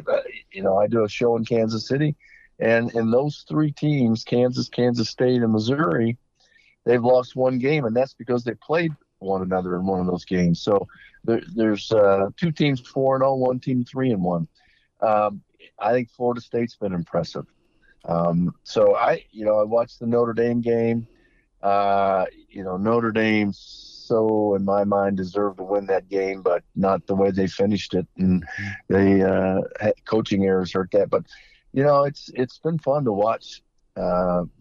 do a show in Kansas City, and those three teams, Kansas, Kansas State, and Missouri, they've lost one game, and that's because they played one another in one of those games. So there's two teams 4-0, one team 3-1. I think Florida State's been impressive. So I watched the Notre Dame game. Notre Dame, so in my mind, deserved to win that game, but not the way they finished it. And they had coaching errors hurt that. But, you know, it's been fun to watch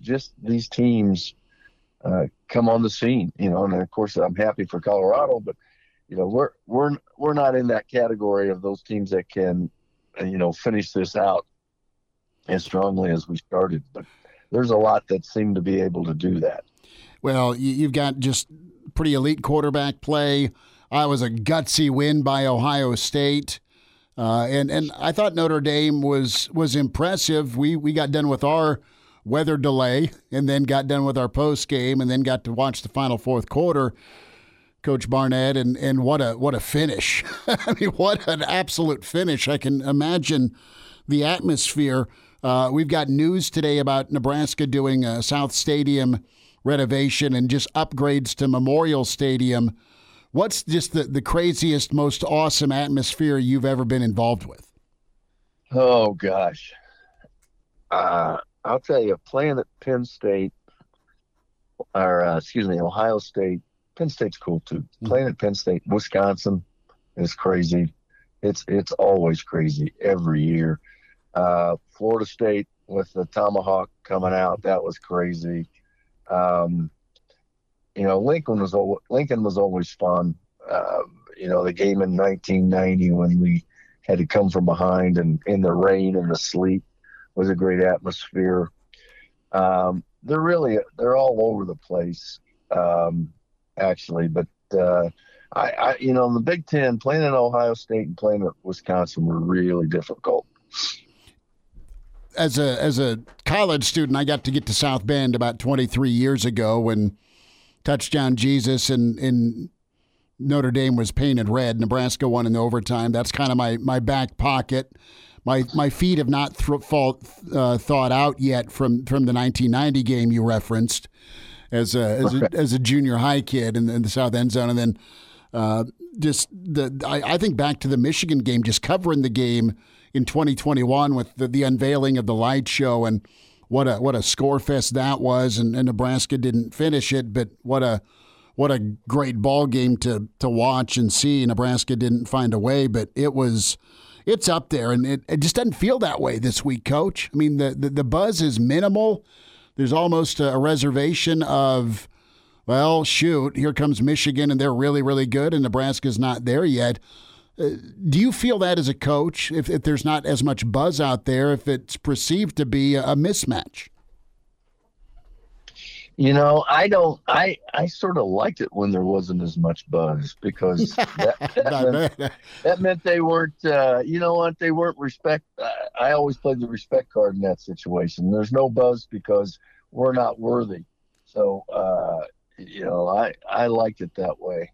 just these teams come on the scene, you know. And, of course, I'm happy for Colorado, but, you know, we're not in that category of those teams that can – finish this out as strongly as we started. But there's a lot that seem to be able to do that. Well, you've got just pretty elite quarterback play. I was a gutsy win by Ohio State. And I thought Notre Dame was impressive. We got done with our weather delay and then got done with our post game and then got to watch the final fourth quarter, Coach Barnett, and what a finish. I mean, what an absolute finish. I can imagine the atmosphere. We've got news today about Nebraska doing a South Stadium renovation and just upgrades to Memorial Stadium. What's just the craziest, most awesome atmosphere you've ever been involved with? Oh, gosh. I'll tell you, playing at Ohio State. Penn State's cool too. Playing at Penn State, Wisconsin is crazy. It's always crazy every year. Florida State with the Tomahawk coming out, that was crazy. Lincoln was always fun. The game in 1990 when we had to come from behind and in the rain and the sleet was a great atmosphere. They're all over the place. But the Big Ten, playing at Ohio State and playing at Wisconsin were really difficult. As a college student, I got to get to South Bend about 23 years ago when Touchdown Jesus and Notre Dame was painted red. Nebraska won in overtime. That's kind of my back pocket. My feet have not thawed out yet from the 1990 game you referenced. As a junior high kid in the south end zone, and then I think back to the Michigan game, just covering the game in 2021 with the unveiling of the light show, and what a score fest that was, and Nebraska didn't finish it, but what a great ball game to watch and see. Nebraska didn't find a way, but it's up there, and it just doesn't feel that way this week, Coach. I mean, the buzz is minimal. There's almost a reservation of, well, shoot, here comes Michigan, and they're really, really good, and Nebraska's not there yet. Do you feel that as a coach, if there's not as much buzz out there, if it's perceived to be a mismatch? You know, I don't. I sort of liked it when there wasn't as much buzz because that meant they weren't. They weren't respect. I always played the respect card in that situation. There's no buzz because we're not worthy. So I liked it that way.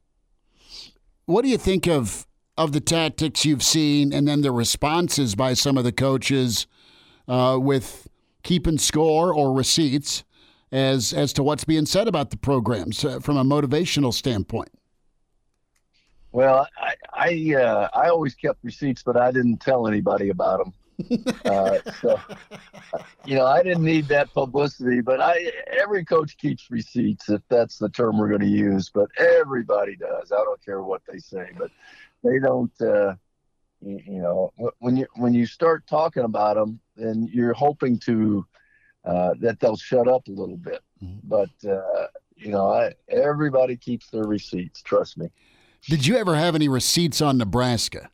What do you think of of the tactics you've seen and then the responses by some of the coaches with keeping score or receipts as to what's being said about the programs from a motivational standpoint? Well, I always kept receipts, but I didn't tell anybody about them. So, I didn't need that publicity, but every coach keeps receipts, if that's the term we're going to use, but everybody does. I don't care what they say, but they don't, when you start talking about them, then you're hoping to, that they'll shut up a little bit, but, everybody keeps their receipts. Trust me. Did you ever have any receipts on Nebraska?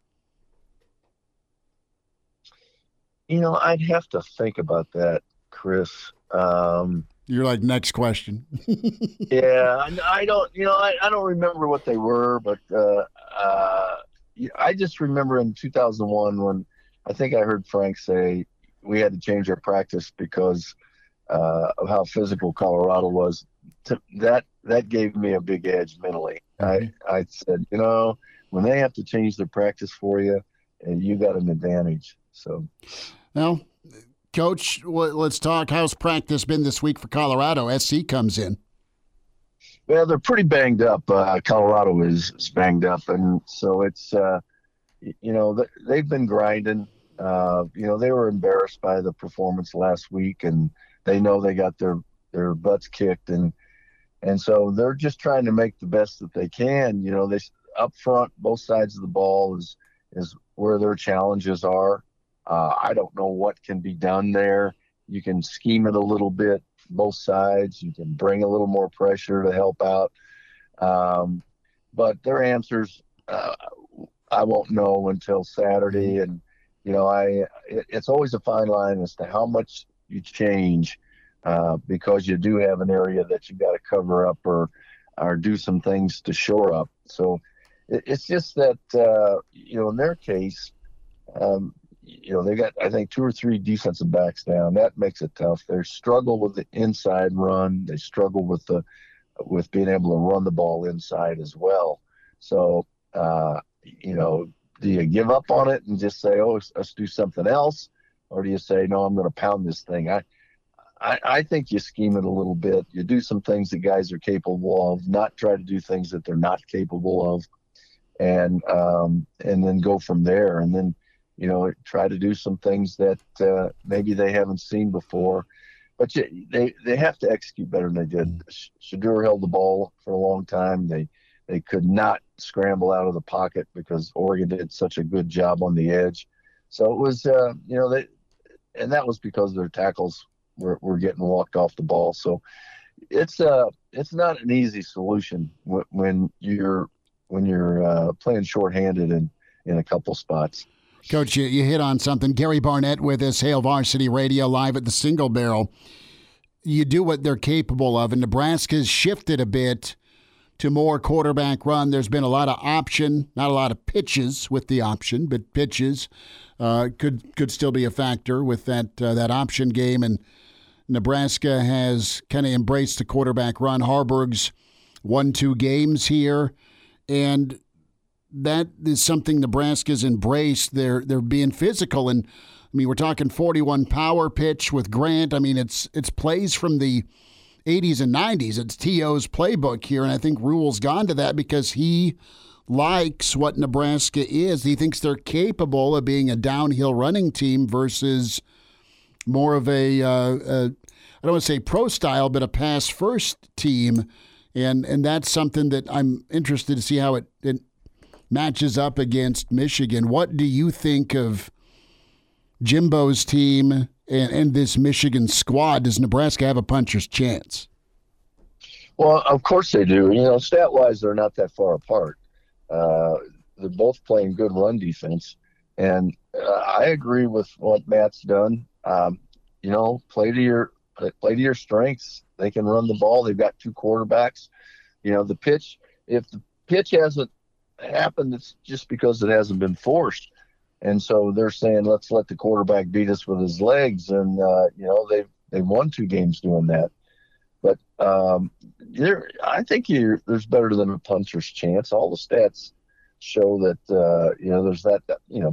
I'd have to think about that, Chris. You're like, next question. Yeah, I don't. I don't remember what they were, but I just remember in 2001 when I think I heard Frank say we had to change our practice because of how physical Colorado was. That gave me a big edge mentally. I said, when they have to change their practice for you, and you got an advantage. So. Now, Coach, let's talk. How's practice been this week for Colorado? SC comes in. Well, they're pretty banged up. Colorado is banged up, and so it's, they've been grinding. They were embarrassed by the performance last week, and they know they got their butts kicked, and so they're just trying to make the best that they can. They up front, both sides of the ball is where their challenges are. I don't know what can be done there. You can scheme it a little bit, both sides. You can bring a little more pressure to help out. But their answers, I won't know until Saturday. And, it's always a fine line as to how much you change because you do have an area that you got to cover up or do some things to shore up. So it's just that, in their case, they got, I think, two or three defensive backs down. That makes it tough. They struggle with the inside run. They struggle with being able to run the ball inside as well. So, do you give up on it and just say, oh, let's do something else? Or do you say, no, I'm going to pound this thing? I think you scheme it a little bit. You do some things that guys are capable of, not try to do things that they're not capable of, and then go from there. And then, try to do some things that maybe they haven't seen before. But they have to execute better than they did. Shadur held the ball for a long time. They could not scramble out of the pocket because Oregon did such a good job on the edge. So it was, and that was because their tackles were getting walked off the ball. So it's not an easy solution when you're playing shorthanded in a couple spots. Coach, you hit on something. Gary Barnett with us, Hail Varsity Radio, live at the Single Barrel. You do what they're capable of, and Nebraska's shifted a bit to more quarterback run. There's been a lot of option, not a lot of pitches with the option, but pitches could still be a factor with that option game. And Nebraska has kind of embraced the quarterback run. Harburg's won 2 games here, and that is something Nebraska's embraced. They're being physical, and I mean, we're talking 41 power pitch with Grant. I mean, it's plays from the 80s and 90s. It's T.O.'s playbook here, and I think Rule's gone to that because he likes what Nebraska is. He thinks they're capable of being a downhill running team versus more of a I don't want to say pro style, but a pass first team, and that's something that I'm interested to see how it matches up against Michigan. What do you think of Jimbo's team and this Michigan squad? Does Nebraska have a puncher's chance? Well, of course they do. Stat-wise, they're not that far apart. They're both playing good run defense, and I agree with what Matt's done. Play to your strengths. They can run the ball. They've got 2 quarterbacks. The pitch. If the pitch hasn't happened, it's just because it hasn't been forced, and so they're saying let's let the quarterback beat us with his legs, and they've won 2 games doing that. But I think there's better than a puncher's chance. All the stats show that, there's that,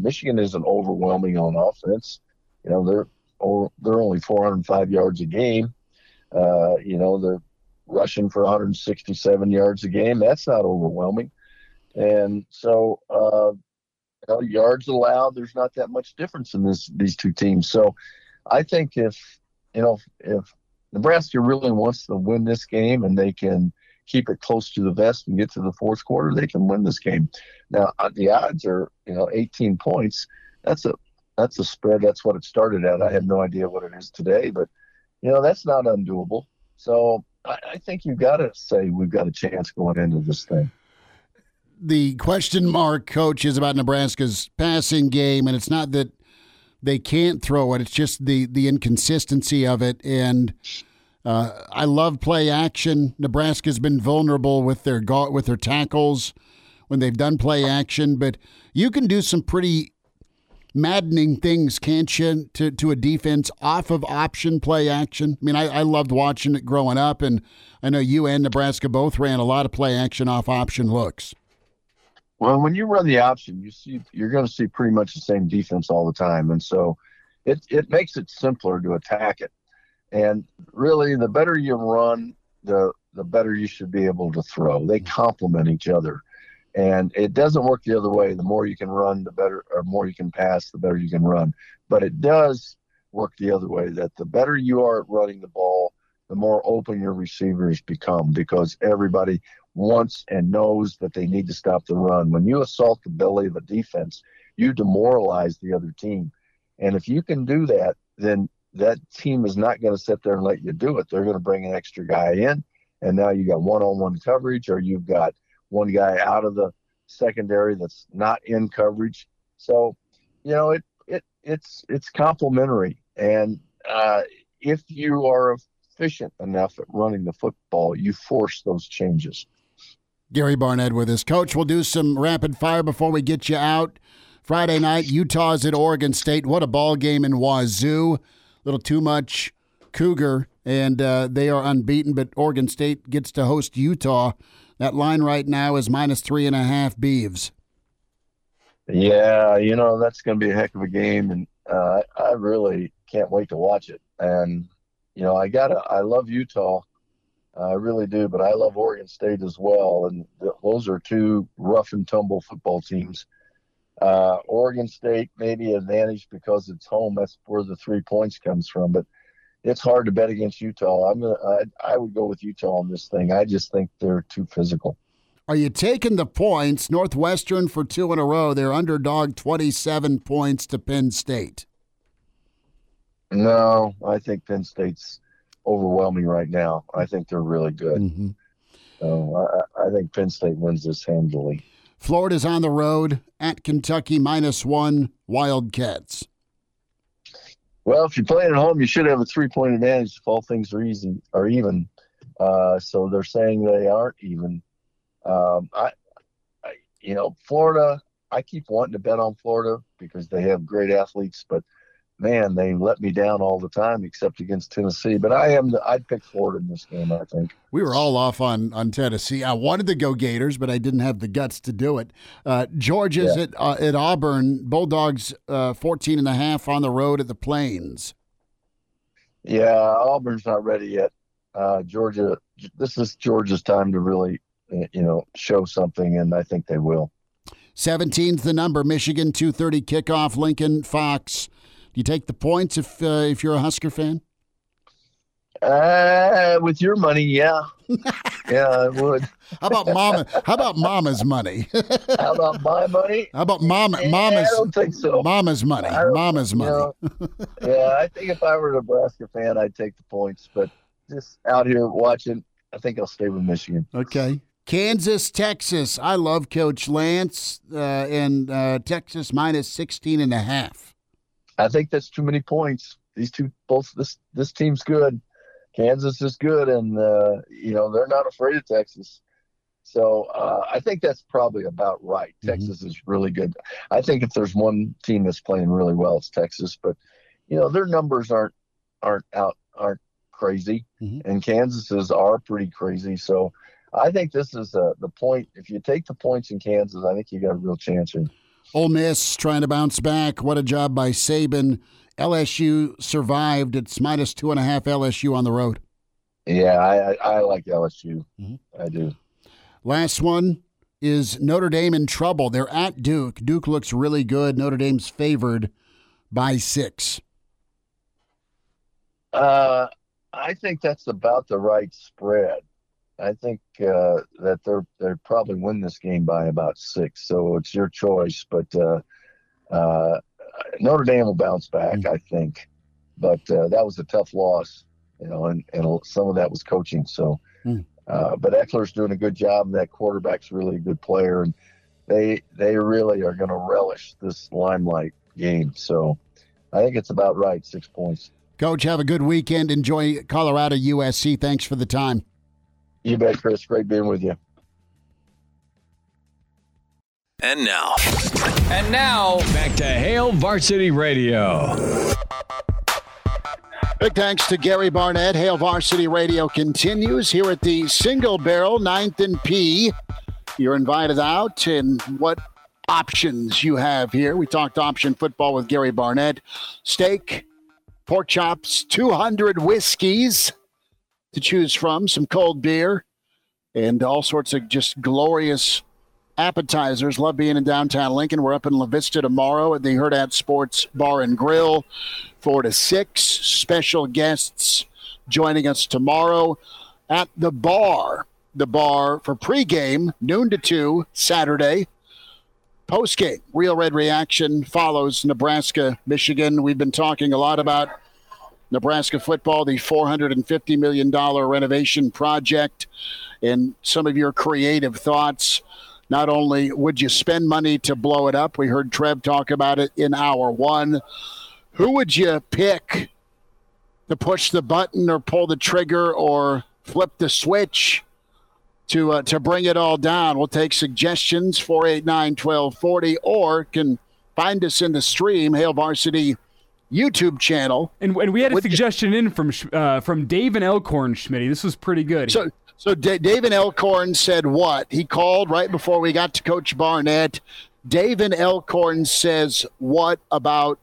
Michigan isn't overwhelming on offense. You know, they're only 405 yards a game. They're rushing for 167 yards a game. That's not overwhelming. And so, yards allowed, there's not that much difference in these two teams. So I think if Nebraska really wants to win this game and they can keep it close to the vest and get to the fourth quarter, they can win this game. Now, the odds are, 18 points. That's a spread. That's what it started at. I have no idea what it is today, but, that's not undoable. So I think you've got to say we've got a chance going into this thing. The question mark, Coach, is about Nebraska's passing game, and it's not that they can't throw it. It's just the inconsistency of it, and I love play action. Nebraska's been vulnerable with their tackles when they've done play action, but you can do some pretty maddening things, can't you, to a defense off of option play action? I mean, I loved watching it growing up, and I know you and Nebraska both ran a lot of play action off option looks. Well, when you run the option, you're going to see pretty much the same defense all the time. And so it makes it simpler to attack it. And really, the better you run, the better you should be able to throw. They complement each other. And it doesn't work the other way. The more you can run, the better, or more you can pass, the better you can run. But it does work the other way, that the better you are at running the ball, the more open your receivers become, because everybody wants and knows that they need to stop the run. When you assault the belly of a defense, you demoralize the other team. And if you can do that, then that team is not going to sit there and let you do it. They're going to bring an extra guy in, and now you got one-on-one coverage, or you've got one guy out of the secondary that's not in coverage. So, it's complementary. And if you are efficient enough at running the football, you force those changes. Gary Barnett with us. Coach, we'll do some rapid fire before we get you out. Friday night, Utah's at Oregon State. What a ball game in Wazoo. A little too much Cougar, and they are unbeaten, but Oregon State gets to host Utah. That line right now is -3.5 Beavs. Yeah, that's going to be a heck of a game, and I really can't wait to watch it. And, I love Utah. I really do, but I love Oregon State as well, and those are two rough-and-tumble football teams. Oregon State may be advantaged because it's home. That's where the 3 points comes from, but it's hard to bet against Utah. I would go with Utah on this thing. I just think they're too physical. Are you taking the points? Northwestern for two in a row. They're underdog 27 points to Penn State. No, I think Penn State's overwhelming right now. I think they're really good. Mm-hmm. So I think Penn State wins this handily. Florida's on the road at Kentucky, -1 Wildcats. Well, if you're playing at home, you should have a 3-point advantage if all things are easy or even. So they're saying they aren't even. Florida. I keep wanting to bet on Florida because they have great athletes, but man, they let me down all the time, except against Tennessee. But I'd pick Florida in this game. I think we were all off on Tennessee. I wanted to go Gators, but I didn't have the guts to do it. Georgia's at Auburn. Bulldogs 14.5 on the road at the Plains. Yeah, Auburn's not ready yet. Georgia, this is Georgia's time to really, show something, and I think they will. 17's the number. Michigan 2:30 kickoff. Lincoln Fox. You take the points if you're a Husker fan? With your money, yeah. Yeah, I would. How about Mama? How about Mama's money? How about my money? How about Mama's? I don't think so. Mama's money. Mama's money. Yeah, I think if I were a Nebraska fan, I'd take the points. But just out here watching, I think I'll stay with Michigan. Okay. Kansas, Texas. I love Coach Lance and Texas -16.5. I think that's too many points. This team's good. Kansas is good, and they're not afraid of Texas. So I think that's probably about right. Mm-hmm. Texas is really good. I think if there's one team that's playing really well, it's Texas. But their numbers aren't crazy, mm-hmm. and Kansas's are pretty crazy. So I think this is the point. If you take the points in Kansas, I think you got a real chance here. Ole Miss trying to bounce back. What a job by Saban. LSU survived. It's -2.5 LSU on the road. Yeah, I like LSU. Mm-hmm. I do. Last one is Notre Dame in trouble. They're at Duke. Duke looks really good. Notre Dame's favored by 6. I think that's about the right spread. I think that they probably win this game by about 6. So it's your choice, but Notre Dame will bounce back, I think. But that was a tough loss, you know, and some of that was coaching. So, but Eckler's doing a good job, and that quarterback's really a good player, and they really are going to relish this limelight game. So, I think it's about right, 6 points. Coach, have a good weekend. Enjoy Colorado USC. Thanks for the time. You bet, Chris. Great being with you. And now, back to Hail Varsity Radio. Big thanks to Gary Barnett. Hail Varsity Radio continues here at the Single Barrel, 9th and P. You're invited out, and what options you have here. We talked option football with Gary Barnett. Steak, pork chops, 200 whiskeys to choose from, some cold beer, and all sorts of just glorious appetizers. Love being in downtown Lincoln. We're up in La Vista tomorrow at the Hurrdat Sports Bar and Grill, 4 to 6. Special guests joining us tomorrow at the bar. The bar for pregame, noon to 2, Saturday. Postgame, Real Red Reaction follows Nebraska, Michigan. We've been talking a lot about Nebraska football, the $450 million renovation project, and some of your creative thoughts. Not only would you spend money to blow it up, we heard Trev talk about it in hour one. Who would you pick to push the button or pull the trigger or flip the switch to bring it all down? We'll take suggestions, 489-1240, or can find us in the stream, Hail Varsity YouTube channel. And we had a suggestion in from Dave and Elkhorn, Schmitty. This was pretty good. So Dave and Elkhorn said what? He called right before we got to Coach Barnett. Dave and Elkhorn says what about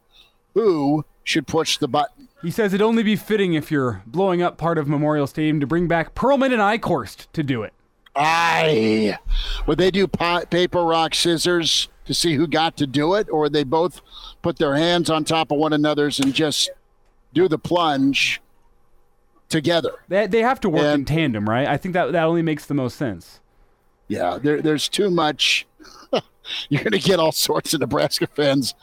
who should push the button? He says it'd only be fitting if you're blowing up part of Memorial Stadium to bring back Perlman and Eichhorst to do it. Aye. Would they do paper, rock, scissors to see who got to do it, or would they both put their hands on top of one another's and just do the plunge together? They have to work in tandem, right? I think that only makes the most sense. Yeah, there's too much. You're going to get all sorts of Nebraska fans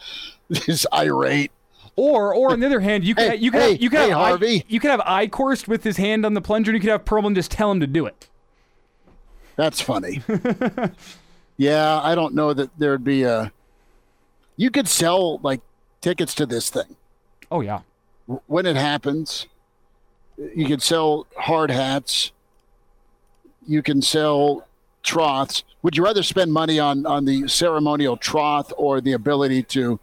just irate. Or on the other hand, you could have Eichhorst with his hand on the plunger, and you could have Perlman just tell him to do it. That's funny. Yeah, I don't know that there'd be you could sell, like, tickets to this thing. Oh, yeah. When it happens, you could sell hard hats. You can sell troughs. Would you rather spend money on the ceremonial trough or the ability to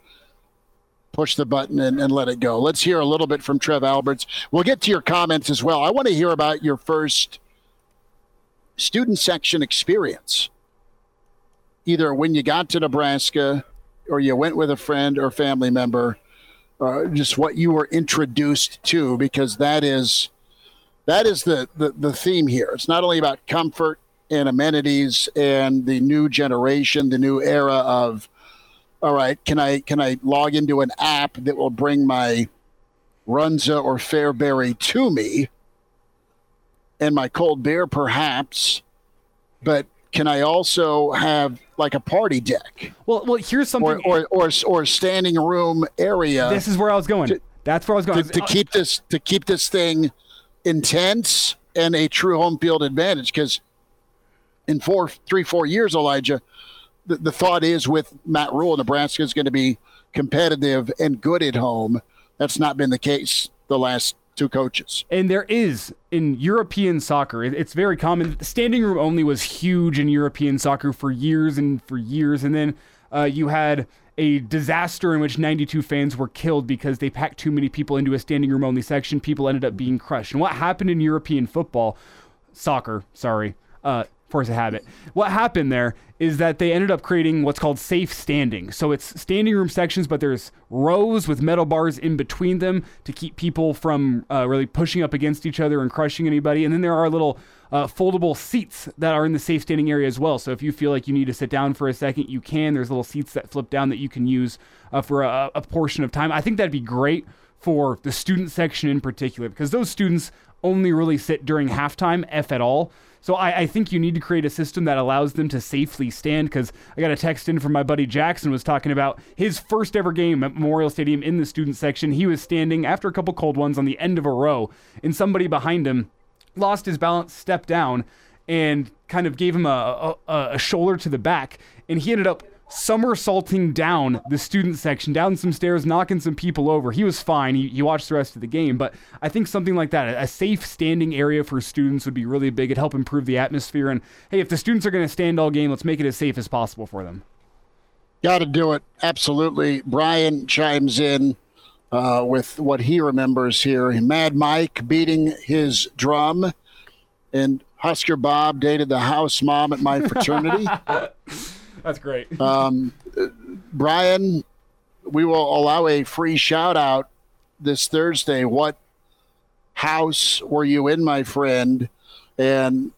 push the button and let it go? Let's hear a little bit from Trev Alberts. We'll get to your comments as well. I want to hear about your first student section experience, either when you got to Nebraska or you went with a friend or family member, just what you were introduced to, because that is the theme here. It's not only about comfort and amenities and the new generation, the new era of, all right, can I log into an app that will bring my Runza or Fairberry to me and my cold beer perhaps, but can I also have like a party deck? Well, here's something, or standing room area. This is where I was going. That's where I was going to keep this thing intense and a true home field advantage. Because in 4 years, Elijah, the thought is with Matt Rule, Nebraska is going to be competitive and good at home. That's not been the case the last 2 coaches. And there is, in European soccer, it's very common. Standing room only was huge in European soccer for years. And then you had a disaster in which 92 fans were killed because they packed too many people into a standing room only section. People ended up being crushed. And what happened in European soccer force of habit. What happened there is that they ended up creating what's called safe standing. So it's standing room sections, but there's rows with metal bars in between them to keep people from really pushing up against each other and crushing anybody. And then there are little foldable seats that are in the safe standing area as well. So if you feel like you need to sit down for a second, you can. There's little seats that flip down that you can use for a portion of time. I think that'd be great for the student section in particular, because those students only really sit during halftime, if at all. So I think you need to create a system that allows them to safely stand, because I got a text in from my buddy Jackson was talking about his first ever game at Memorial Stadium in the student section. He was standing after a couple cold ones on the end of a row, and somebody behind him lost his balance, stepped down, and kind of gave him a shoulder to the back, and he ended up somersaulting down the student section, down some stairs, knocking some people over. He was fine. He watched the rest of the game, but I think something like that, a safe standing area for students would be really big. It'd help improve the atmosphere. And hey, if the students are going to stand all game, let's make it as safe as possible for them. Got to do it. Absolutely. Brian chimes in with what he remembers here. Mad Mike beating his drum, and Husker Bob dated the house mom at my fraternity. That's great. Brian, we will allow a free shout out this Thursday. What house were you in, my friend? And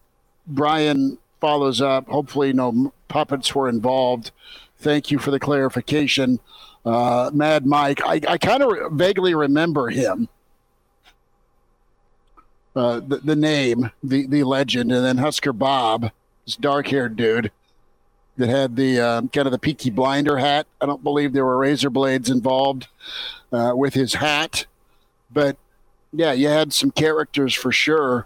Brian follows up. Hopefully no puppets were involved. Thank you for the clarification. Mad Mike, I kind of vaguely remember him. The name, the legend, and then Husker Bob, this dark-haired dude that had the kind of the Peaky Blinder hat. I don't believe there were razor blades involved with his hat. But, yeah, you had some characters for sure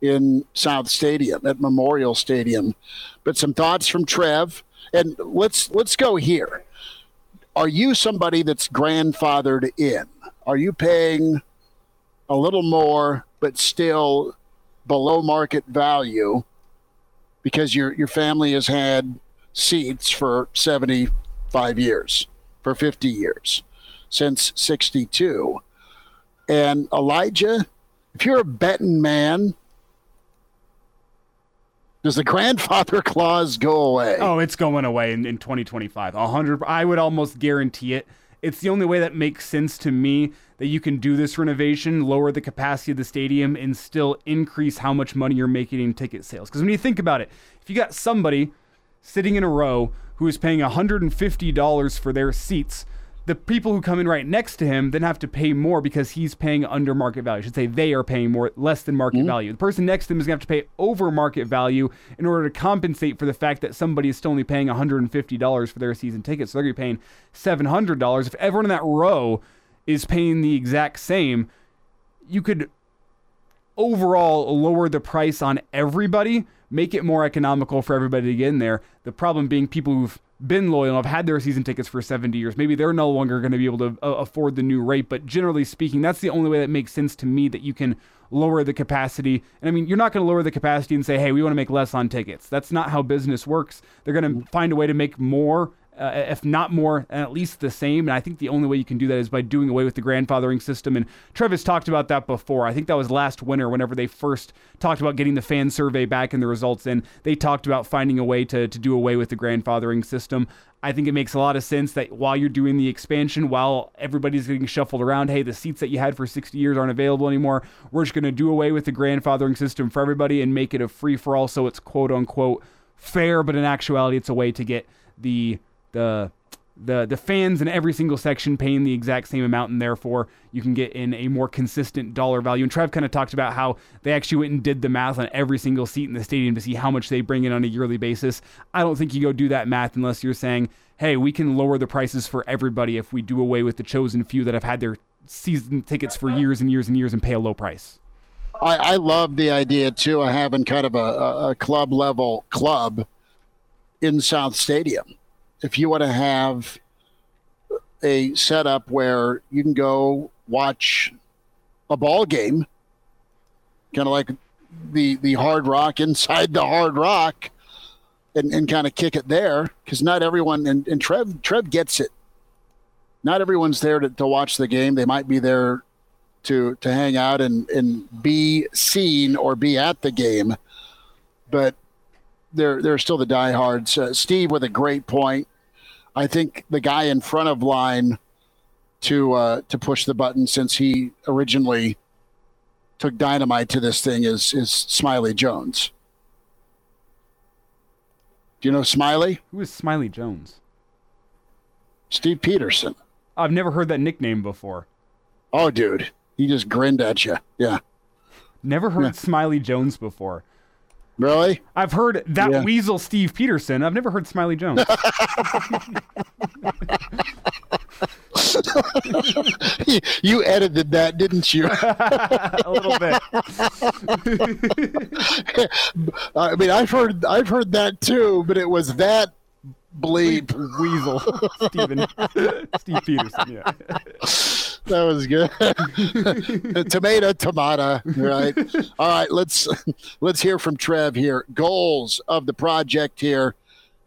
in South Stadium, at Memorial Stadium. But some thoughts from Trev. And let's go here. Are you somebody that's grandfathered in? Are you paying a little more but still below market value because your family has had seats for 75 years, for 50 years, since 62. And Elijah, if you're a betting man, does the grandfather clause go away? Oh, it's going away in 2025. 100%. I would almost guarantee it. It's the only way that makes sense to me that you can do this renovation, lower the capacity of the stadium, and still increase how much money you're making in ticket sales. Because when you think about it, if you got somebody sitting in a row who is paying $150 for their seats, the people who come in right next to him then have to pay more because he's paying under market value. I should say they are paying more, less than market value. The person next to him is going to have to pay over market value in order to compensate for the fact that somebody is still only paying $150 for their season tickets. So they're going to be paying $700. If everyone in that row is paying the exact same, you could overall lower the price on everybody, make it more economical for everybody to get in there. The problem being people who've been loyal, have had their season tickets for 70 years. Maybe they're no longer going to be able to afford the new rate, but generally speaking, that's the only way that makes sense to me that you can lower the capacity. And I mean, you're not going to lower the capacity and say, hey, we want to make less on tickets. That's not how business works. They're going to find a way to make more, if not more, at least the same. And I think the only way you can do that is by doing away with the grandfathering system. And Trevis talked about that before. I think that was last winter whenever they first talked about getting the fan survey back and the results in. They talked about finding a way to do away with the grandfathering system. I think it makes a lot of sense that while you're doing the expansion, while everybody's getting shuffled around, hey, the seats that you had for 60 years aren't available anymore. We're just going to do away with the grandfathering system for everybody and make it a free-for-all so it's quote-unquote fair, but in actuality it's a way to get the fans in every single section paying the exact same amount, and therefore you can get in a more consistent dollar value. And Trev kind of talked about how they actually went and did the math on every single seat in the stadium to see how much they bring in on a yearly basis. I don't think you go do that math unless you're saying, hey, we can lower the prices for everybody if we do away with the chosen few that have had their season tickets for years and years and years and pay a low price. I love the idea, too, of having kind of a club-level club in South Stadium. If you want to have a setup where you can go watch a ball game, kind of like the Hard Rock inside the Hard Rock, and kind of kick it there, because not everyone, and Trev gets it. Not everyone's there to watch the game. They might be there to hang out and be seen or be at the game. But they're still the diehards. Steve with a great point. I think the guy in front of line to push the button, since he originally took dynamite to this thing, is Smiley Jones. Do you know Smiley? Who is Smiley Jones? Steve Peterson. I've never heard that nickname before. Oh, dude. He just grinned at you. Yeah. Never heard Smiley Jones before. Really? I've heard that weasel Steve Peterson. I've never heard Smiley Jones. You edited that, didn't you? A little bit. I mean, I've heard that too, but it was that bleep weasel Steve Peterson. Yeah, that was good. tomato, right? All right, let's hear from Trev here. Goals of the project here.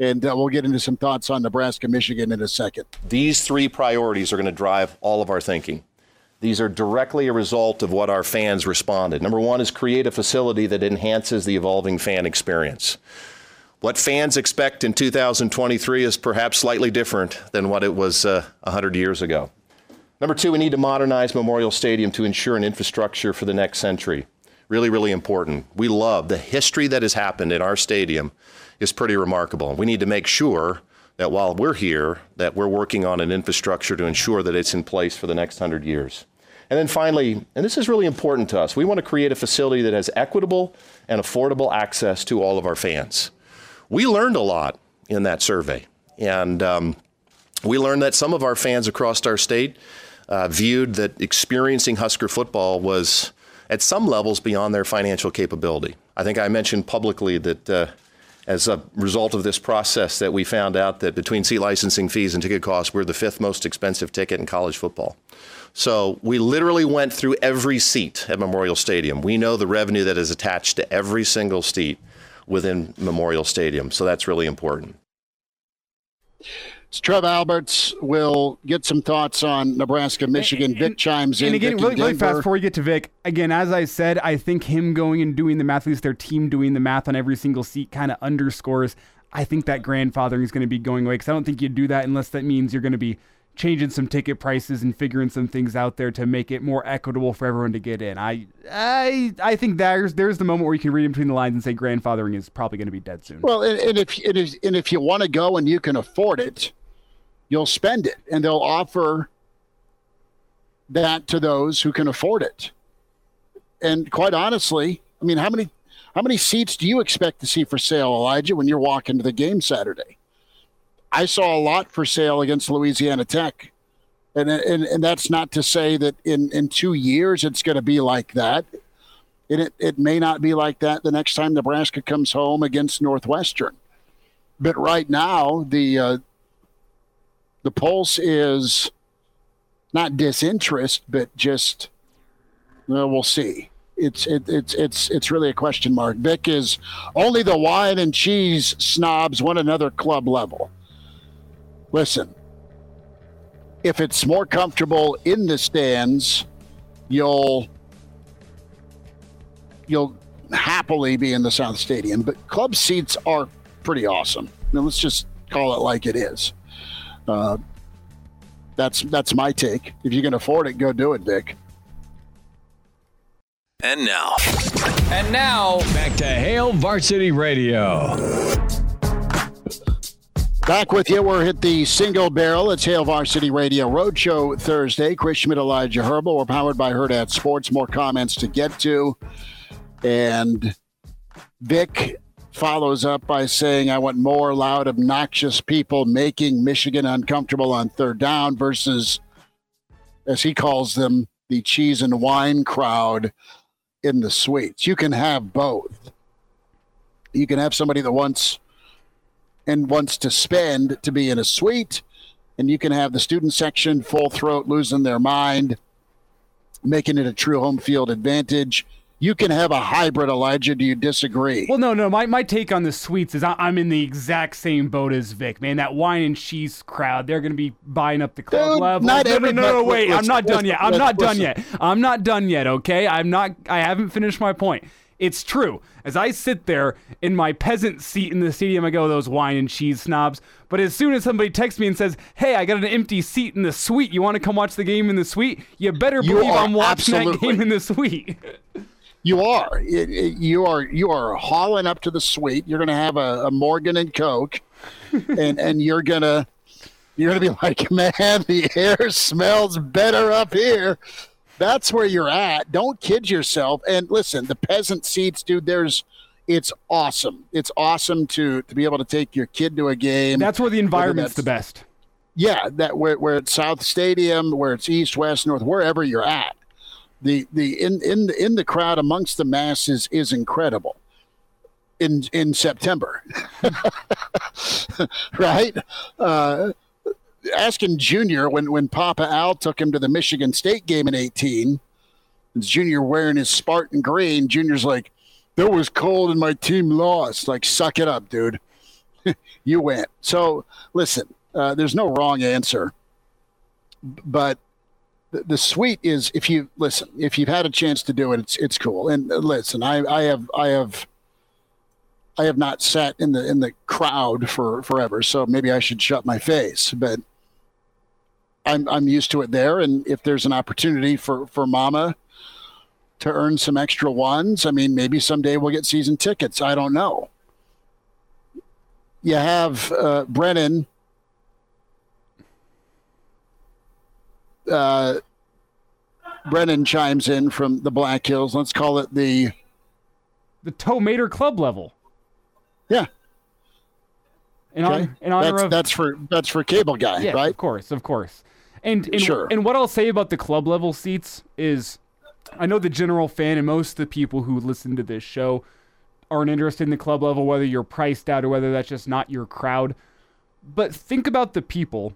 And we'll get into some thoughts on Nebraska, Michigan in a second. These three priorities are going to drive all of our thinking. These are directly a result of what our fans responded. Number one is create a facility that enhances the evolving fan experience. What fans expect in 2023 is perhaps slightly different than what it was 100 years ago. Number two, we need to modernize Memorial Stadium to ensure an infrastructure for the next century. Really, really important. We love the history that has happened in our stadium. Is pretty remarkable. We need to make sure that while we're here, that we're working on an infrastructure to ensure that it's in place for the next 100 years. And then finally, and this is really important to us, we want to create a facility that has equitable and affordable access to all of our fans. We learned a lot in that survey. And we learned that some of our fans across our state viewed that experiencing Husker football was at some levels beyond their financial capability. I think I mentioned publicly that as a result of this process that we found out that between seat licensing fees and ticket costs, we're the 5th most expensive ticket in college football. So we literally went through every seat at Memorial Stadium. We know the revenue that is attached to every single seat within Memorial Stadium. So that's really important. It's Trev Alberts. We'll get some thoughts on Nebraska, Michigan. Vic chimes in. And again, really fast before we get to Vic, again, as I said, I think him going and doing the math, at least their team doing the math on every single seat, kind of underscores, I think, that grandfathering is going to be going away, because I don't think you do that unless that means you're going to be changing some ticket prices and figuring some things out there to make it more equitable for everyone to get in. I think there's the moment where you can read between the lines and say grandfathering is probably going to be dead soon. Well, and if you want to go and you can afford it, you'll spend it, and they'll offer that to those who can afford it. And quite honestly, I mean, how many seats do you expect to see for sale, Elijah, when you're walking to the game Saturday? I saw a lot for sale against Louisiana Tech, and that's not to say that in 2 years it's going to be like that, and it may not be like that the next time Nebraska comes home against Northwestern. But right now, the pulse is not disinterest, but just we'll see. It's really a question mark. Vic is only the wine and cheese snobs want another club level. Listen, if it's more comfortable in the stands, you'll happily be in the South Stadium. But club seats are pretty awesome. Now, let's just call it like it is. That's my take. If you can afford it, go do it, Vic. And now, back to Hail Varsity Radio. Back with you. We're at the Single Barrel. It's Hail Varsity Radio Roadshow Thursday. Chris Schmidt, Elijah Herbel. We're powered by Hurrdat Sports. More comments to get to. And Vic follows up by saying, I want more loud, obnoxious people making Michigan uncomfortable on third down versus, as he calls them, the cheese and wine crowd in the suites. You can have both. You can have somebody that wants to spend to be in a suite, and you can have the student section full throat losing their mind, making it a true home field advantage. You can have a hybrid, Elijah. Do you disagree? Well, no. My take on the suites is I'm in the exact same boat as Vic, man. That wine and cheese crowd, they're going to be buying up the club level. Wait, I'm not done yet. I'm not done yet, okay? I haven't finished my point. It's true. As I sit there in my peasant seat in the stadium, I go, those wine and cheese snobs. But as soon as somebody texts me and says, hey, I got an empty seat in the suite. You want to come watch the game in the suite? You better believe I'm watching that game in the suite. You are. You are hauling up to the suite. You're going to have a Morgan and Coke, and you're gonna be like, man, the air smells better up here. That's where you're at. Don't kid yourself. And listen, the peasant seats, dude. It's awesome. It's awesome to be able to take your kid to a game. That's where the environment's the best. Yeah, where it's South Stadium, where it's east, west, north, wherever you're at. The crowd amongst the masses is incredible in September, right? Asking Junior when Papa Al took him to the Michigan State game in 2018, Junior wearing his Spartan green. Junior's like, "That was cold and my team lost." Like, suck it up, dude. You win. So listen, there's no wrong answer, but. The suite is, if you've had a chance to do it, it's cool. And listen, I have not sat in the crowd for forever, so maybe I should shut my face. But I'm used to it there. And if there's an opportunity for Mama to earn some extra ones, I mean, maybe someday we'll get season tickets. I don't know. You have Brennan. Brennan chimes in from the Black Hills. Let's call it the Tomater Club level. Yeah. That's for Cable Guy, yeah, right? Of course. And sure. And what I'll say about the club level seats is, I know the general fan and most of the people who listen to this show aren't interested in the club level, whether you're priced out or whether that's just not your crowd. But think about the people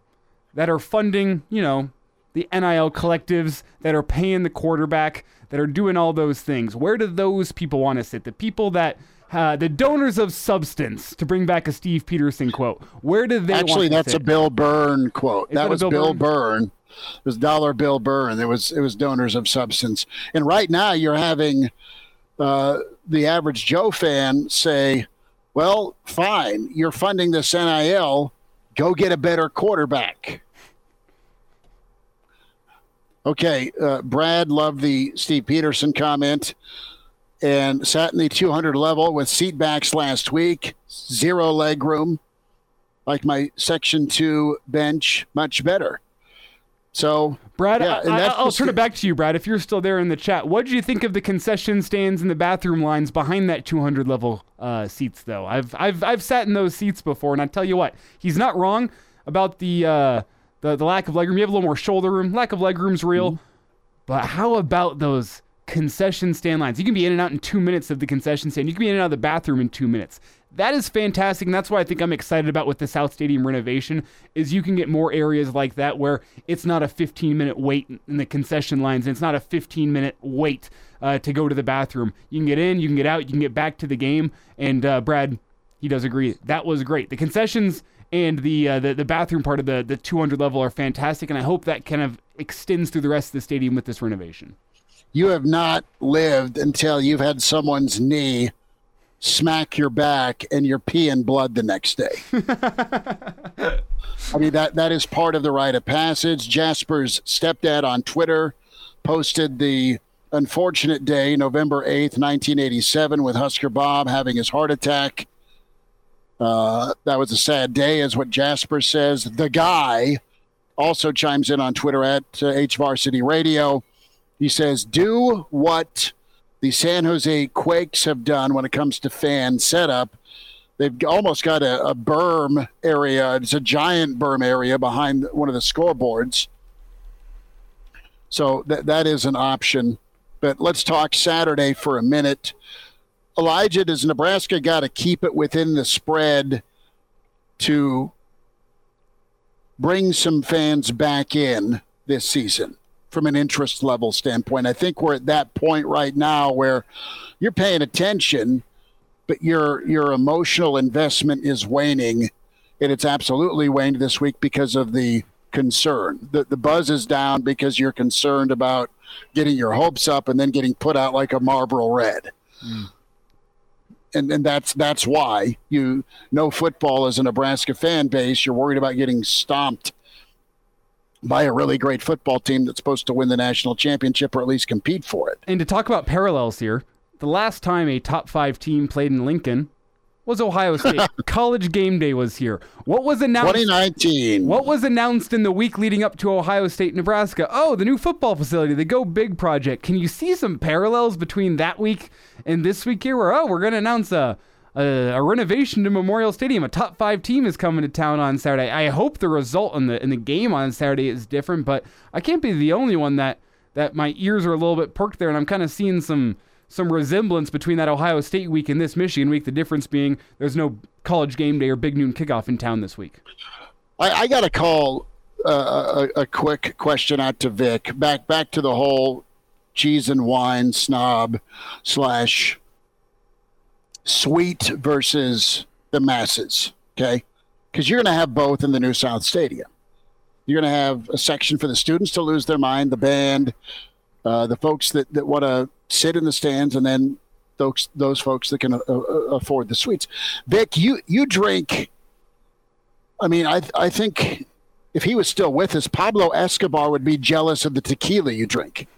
that are funding, the NIL collectives, that are paying the quarterback, that are doing all those things. Where do those people want to sit? The people that, the donors of substance, to bring back a Steve Peterson quote, where do they want to sit? Actually, that's a Bill Byrne quote. That was Bill Byrne. It was Dollar Bill Byrne. It was donors of substance. And right now you're having the average Joe fan say, well, fine, you're funding this NIL. Go get a better quarterback. Okay, Brad loved the Steve Peterson comment and sat in the 200 level with seat backs last week. Zero leg room, like my Section 2 bench, much better. So, Brad, yeah, I'll turn it back to you, Brad, if you're still there in the chat. What did you think of the concession stands and the bathroom lines behind that 200 level seats, though? I've sat in those seats before, and I tell you what, he's not wrong about the lack of legroom. You have a little more shoulder room. Lack of legroom's real. Mm-hmm. But how about those concession stand lines? You can be in and out in 2 minutes of the concession stand. You can be in and out of the bathroom in 2 minutes. That is fantastic, and that's why I think I'm excited about with the South Stadium renovation is you can get more areas like that where it's not a 15-minute wait in the concession lines, and it's not a 15-minute wait to go to the bathroom. You can get in, you can get out, you can get back to the game, and Brad, he does agree. That was great. The concessions and the bathroom part of the 200 level are fantastic, and I hope that kind of extends through the rest of the stadium with this renovation. You have not lived until you've had someone's knee smack your back and you're peeing blood the next day. I mean, that is part of the rite of passage. Jasper's stepdad on Twitter posted the unfortunate day, November 8th, 1987, with Husker Bob having his heart attack. That was a sad day, is what Jasper says. The guy also chimes in on Twitter at HVarsity Radio. He says, do what the San Jose Quakes have done when it comes to fan setup. They've almost got a berm area. It's a giant berm area behind one of the scoreboards. So that is an option. But let's talk Saturday for a minute. Elijah, does Nebraska got to keep it within the spread to bring some fans back in this season from an interest level standpoint? I think we're at that point right now where you're paying attention, but your emotional investment is waning, and it's absolutely waned this week because of the concern. The buzz is down because you're concerned about getting your hopes up and then getting put out like a Marlboro Red. and that's why you know football as a Nebraska fan base. You're worried about getting stomped by a really great football team that's supposed to win the national championship or at least compete for it. And to talk about parallels here, the last time a top five team played in Lincoln was Ohio State. College Game Day was here. What was announced? 2019. What was announced in the week leading up to Ohio State, Nebraska? Oh, the new football facility, the Go Big Project. Can you see some parallels between that week and this week here where, oh, we're going to announce a renovation to Memorial Stadium. A top five team is coming to town on Saturday. I hope the result in the game on Saturday is different, but I can't be the only one that my ears are a little bit perked there, and I'm kind of seeing some resemblance between that Ohio State week and this Michigan week, the difference being there's no College Game Day or Big Noon Kickoff in town this week. I got to call a quick question out to Vic. Back to the whole cheese and wine snob / sweet versus the masses, okay? Because you're going to have both in the new South Stadium. You're going to have a section for the students to lose their mind, the band, the folks that want to sit in the stands, and then those folks that can afford the suites. Vic, you drink. I mean, I think if he was still with us, Pablo Escobar would be jealous of the tequila you drink,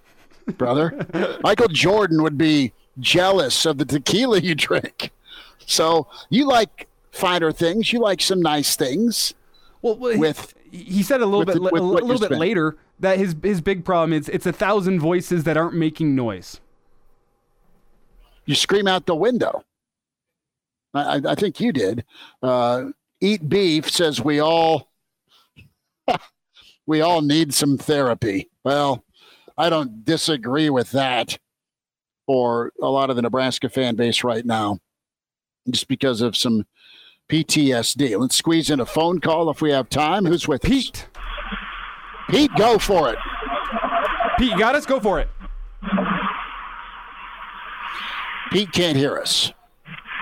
brother. Michael Jordan would be jealous of the tequila you drink. So you like finer things. You like some nice things. Well, he said a little bit later that his big problem is it's 1,000 voices that aren't making noise. You scream out the window. I think you did. Eat Beef says we all need some therapy. Well, I don't disagree with that for a lot of the Nebraska fan base right now, just because of some PTSD. Let's squeeze in a phone call if we have time. Who's with Pete? Us? Pete, go for it. Pete, you got us? Go for it. Pete can't hear us.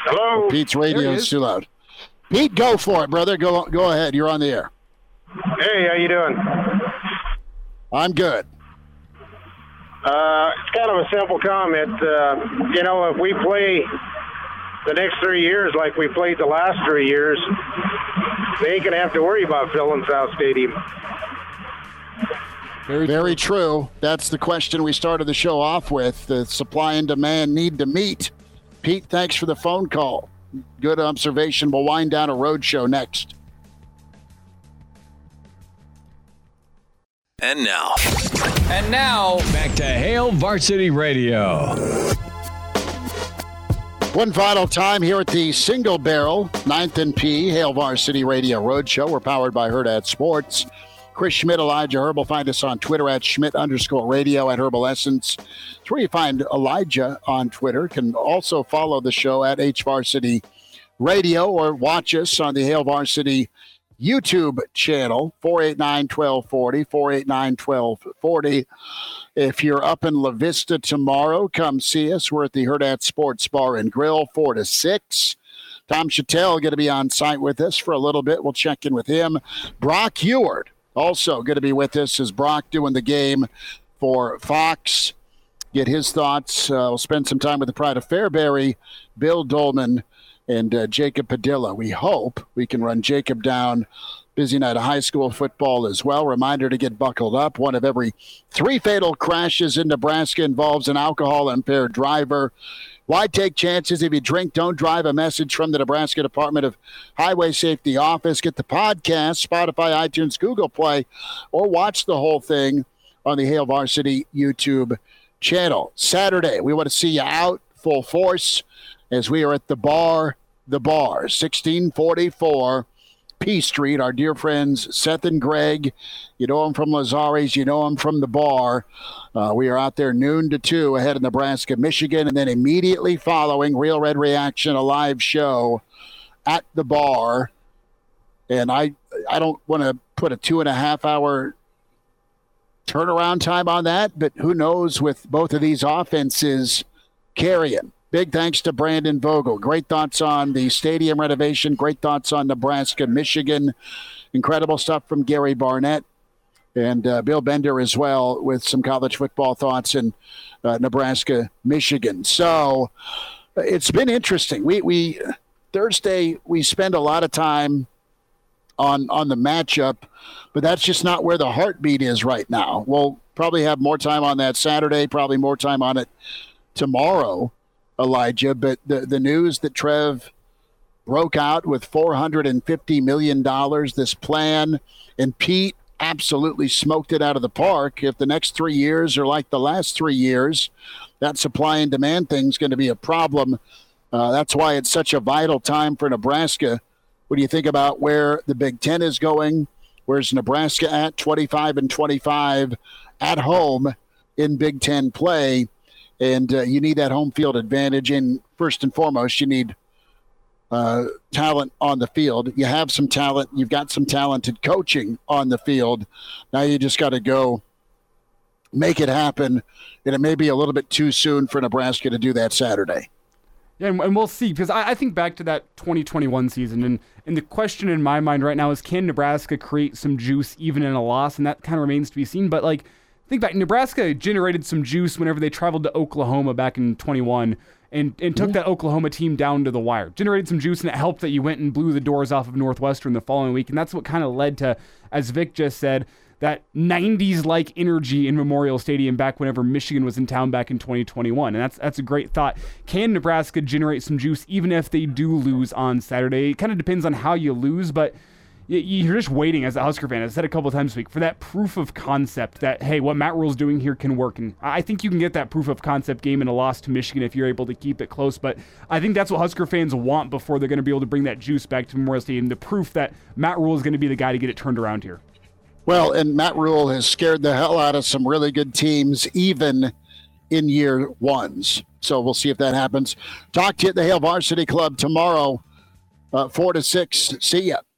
Hello? Pete's radio is too loud. Pete, go for it, brother. Go ahead. You're on the air. Hey, how you doing? I'm good. It's kind of a simple comment. If we play the next 3 years like we played the last 3 years, they ain't going to have to worry about filling South Stadium. Very, very true. That's the question we started the show off with. The supply and demand need to meet. Pete, thanks for the phone call. Good observation. We'll wind down a road show next. And now, back to Hail Varsity Radio. One final time here at the Single Barrel, 9th and P, Hail Varsity Radio Roadshow. We're powered by Hurrdat Sports. Chris Schmidt, Elijah Herbel. Find us on Twitter at Schmidt_radio, at Herbal Essence. It's where you find Elijah on Twitter. Can also follow the show at HVarsity Radio or watch us on the Hail Varsity YouTube channel, 489-1240, 489-1240. If you're up in La Vista tomorrow, come see us. We're at the Hurrdat Sports Bar and Grill, 4 to 6. Tom Chattel going to be on site with us for a little bit. We'll check in with him. Brock Eward also going to be with us. Is Brock doing the game for Fox? Get his thoughts. We'll spend some time with the Pride of Fairbury, Bill Dolman, and Jacob Padilla. We hope we can run Jacob down. Busy night of high school football as well. Reminder to get buckled up. One of every 3 fatal crashes in Nebraska involves an alcohol-impaired driver. Why take chances? If you drink, don't drive. A message from the Nebraska Department of Highway Safety Office. Get the podcast, Spotify, iTunes, Google Play, or watch the whole thing on the Hail Varsity YouTube channel. Saturday, we want to see you out full force as we are at the bar, 1644 P Street. Our dear friends Seth and Greg, you know them from Lazari's, you know them from the bar. We are out there noon to 2 ahead of Nebraska, Michigan, and then immediately following Real Red Reaction, a live show at the bar. And I don't want to put a 2.5-hour turnaround time on that, but who knows with both of these offenses carrying. Big thanks to Brandon Vogel. Great thoughts on the stadium renovation. Great thoughts on Nebraska, Michigan. Incredible stuff from Gary Barnett and Bill Bender as well with some college football thoughts in Nebraska, Michigan. So it's been interesting. We Thursday, we spend a lot of time on the matchup, but that's just not where the heartbeat is right now. We'll probably have more time on that Saturday, probably more time on it tomorrow, Elijah. But the news that Trev broke out with $450 million, this plan, and Pete absolutely smoked it out of the park. If the next 3 years are like the last 3 years, that supply and demand thing's going to be a problem. That's why it's such a vital time for Nebraska. What do you think about where the Big Ten is going? Where's Nebraska at? 25-25 at home in Big Ten play. And you need that home field advantage. And first and foremost, you need talent on the field. You have some talent. You've got some talented coaching on the field. Now you just got to go make it happen. And it may be a little bit too soon for Nebraska to do that Saturday. Yeah, and we'll see, because I think back to that 2021 season, and the question in my mind right now is, can Nebraska create some juice even in a loss? And that kind of remains to be seen. But like, think back, Nebraska generated some juice whenever they traveled to Oklahoma back in 21 and took that Oklahoma team down to the wire. Generated some juice, and it helped that you went and blew the doors off of Northwestern the following week. And that's what kind of led to, as Vic just said, that 90s-like energy in Memorial Stadium back whenever Michigan was in town back in 2021. And that's a great thought. Can Nebraska generate some juice even if they do lose on Saturday? It kind of depends on how you lose, but you're just waiting as a Husker fan. I've said a couple of times this week for that proof of concept that, hey, what Matt Rule's doing here can work. And I think you can get that proof of concept game in a loss to Michigan if you're able to keep it close. But I think that's what Husker fans want before they're going to be able to bring that juice back to Memorial Stadium, the proof that Matt Rule is going to be the guy to get it turned around here. Well, and Matt Rule has scared the hell out of some really good teams, even in year ones. So we'll see if that happens. Talk to you at the Hail Varsity Club tomorrow, 4 to 6. See ya.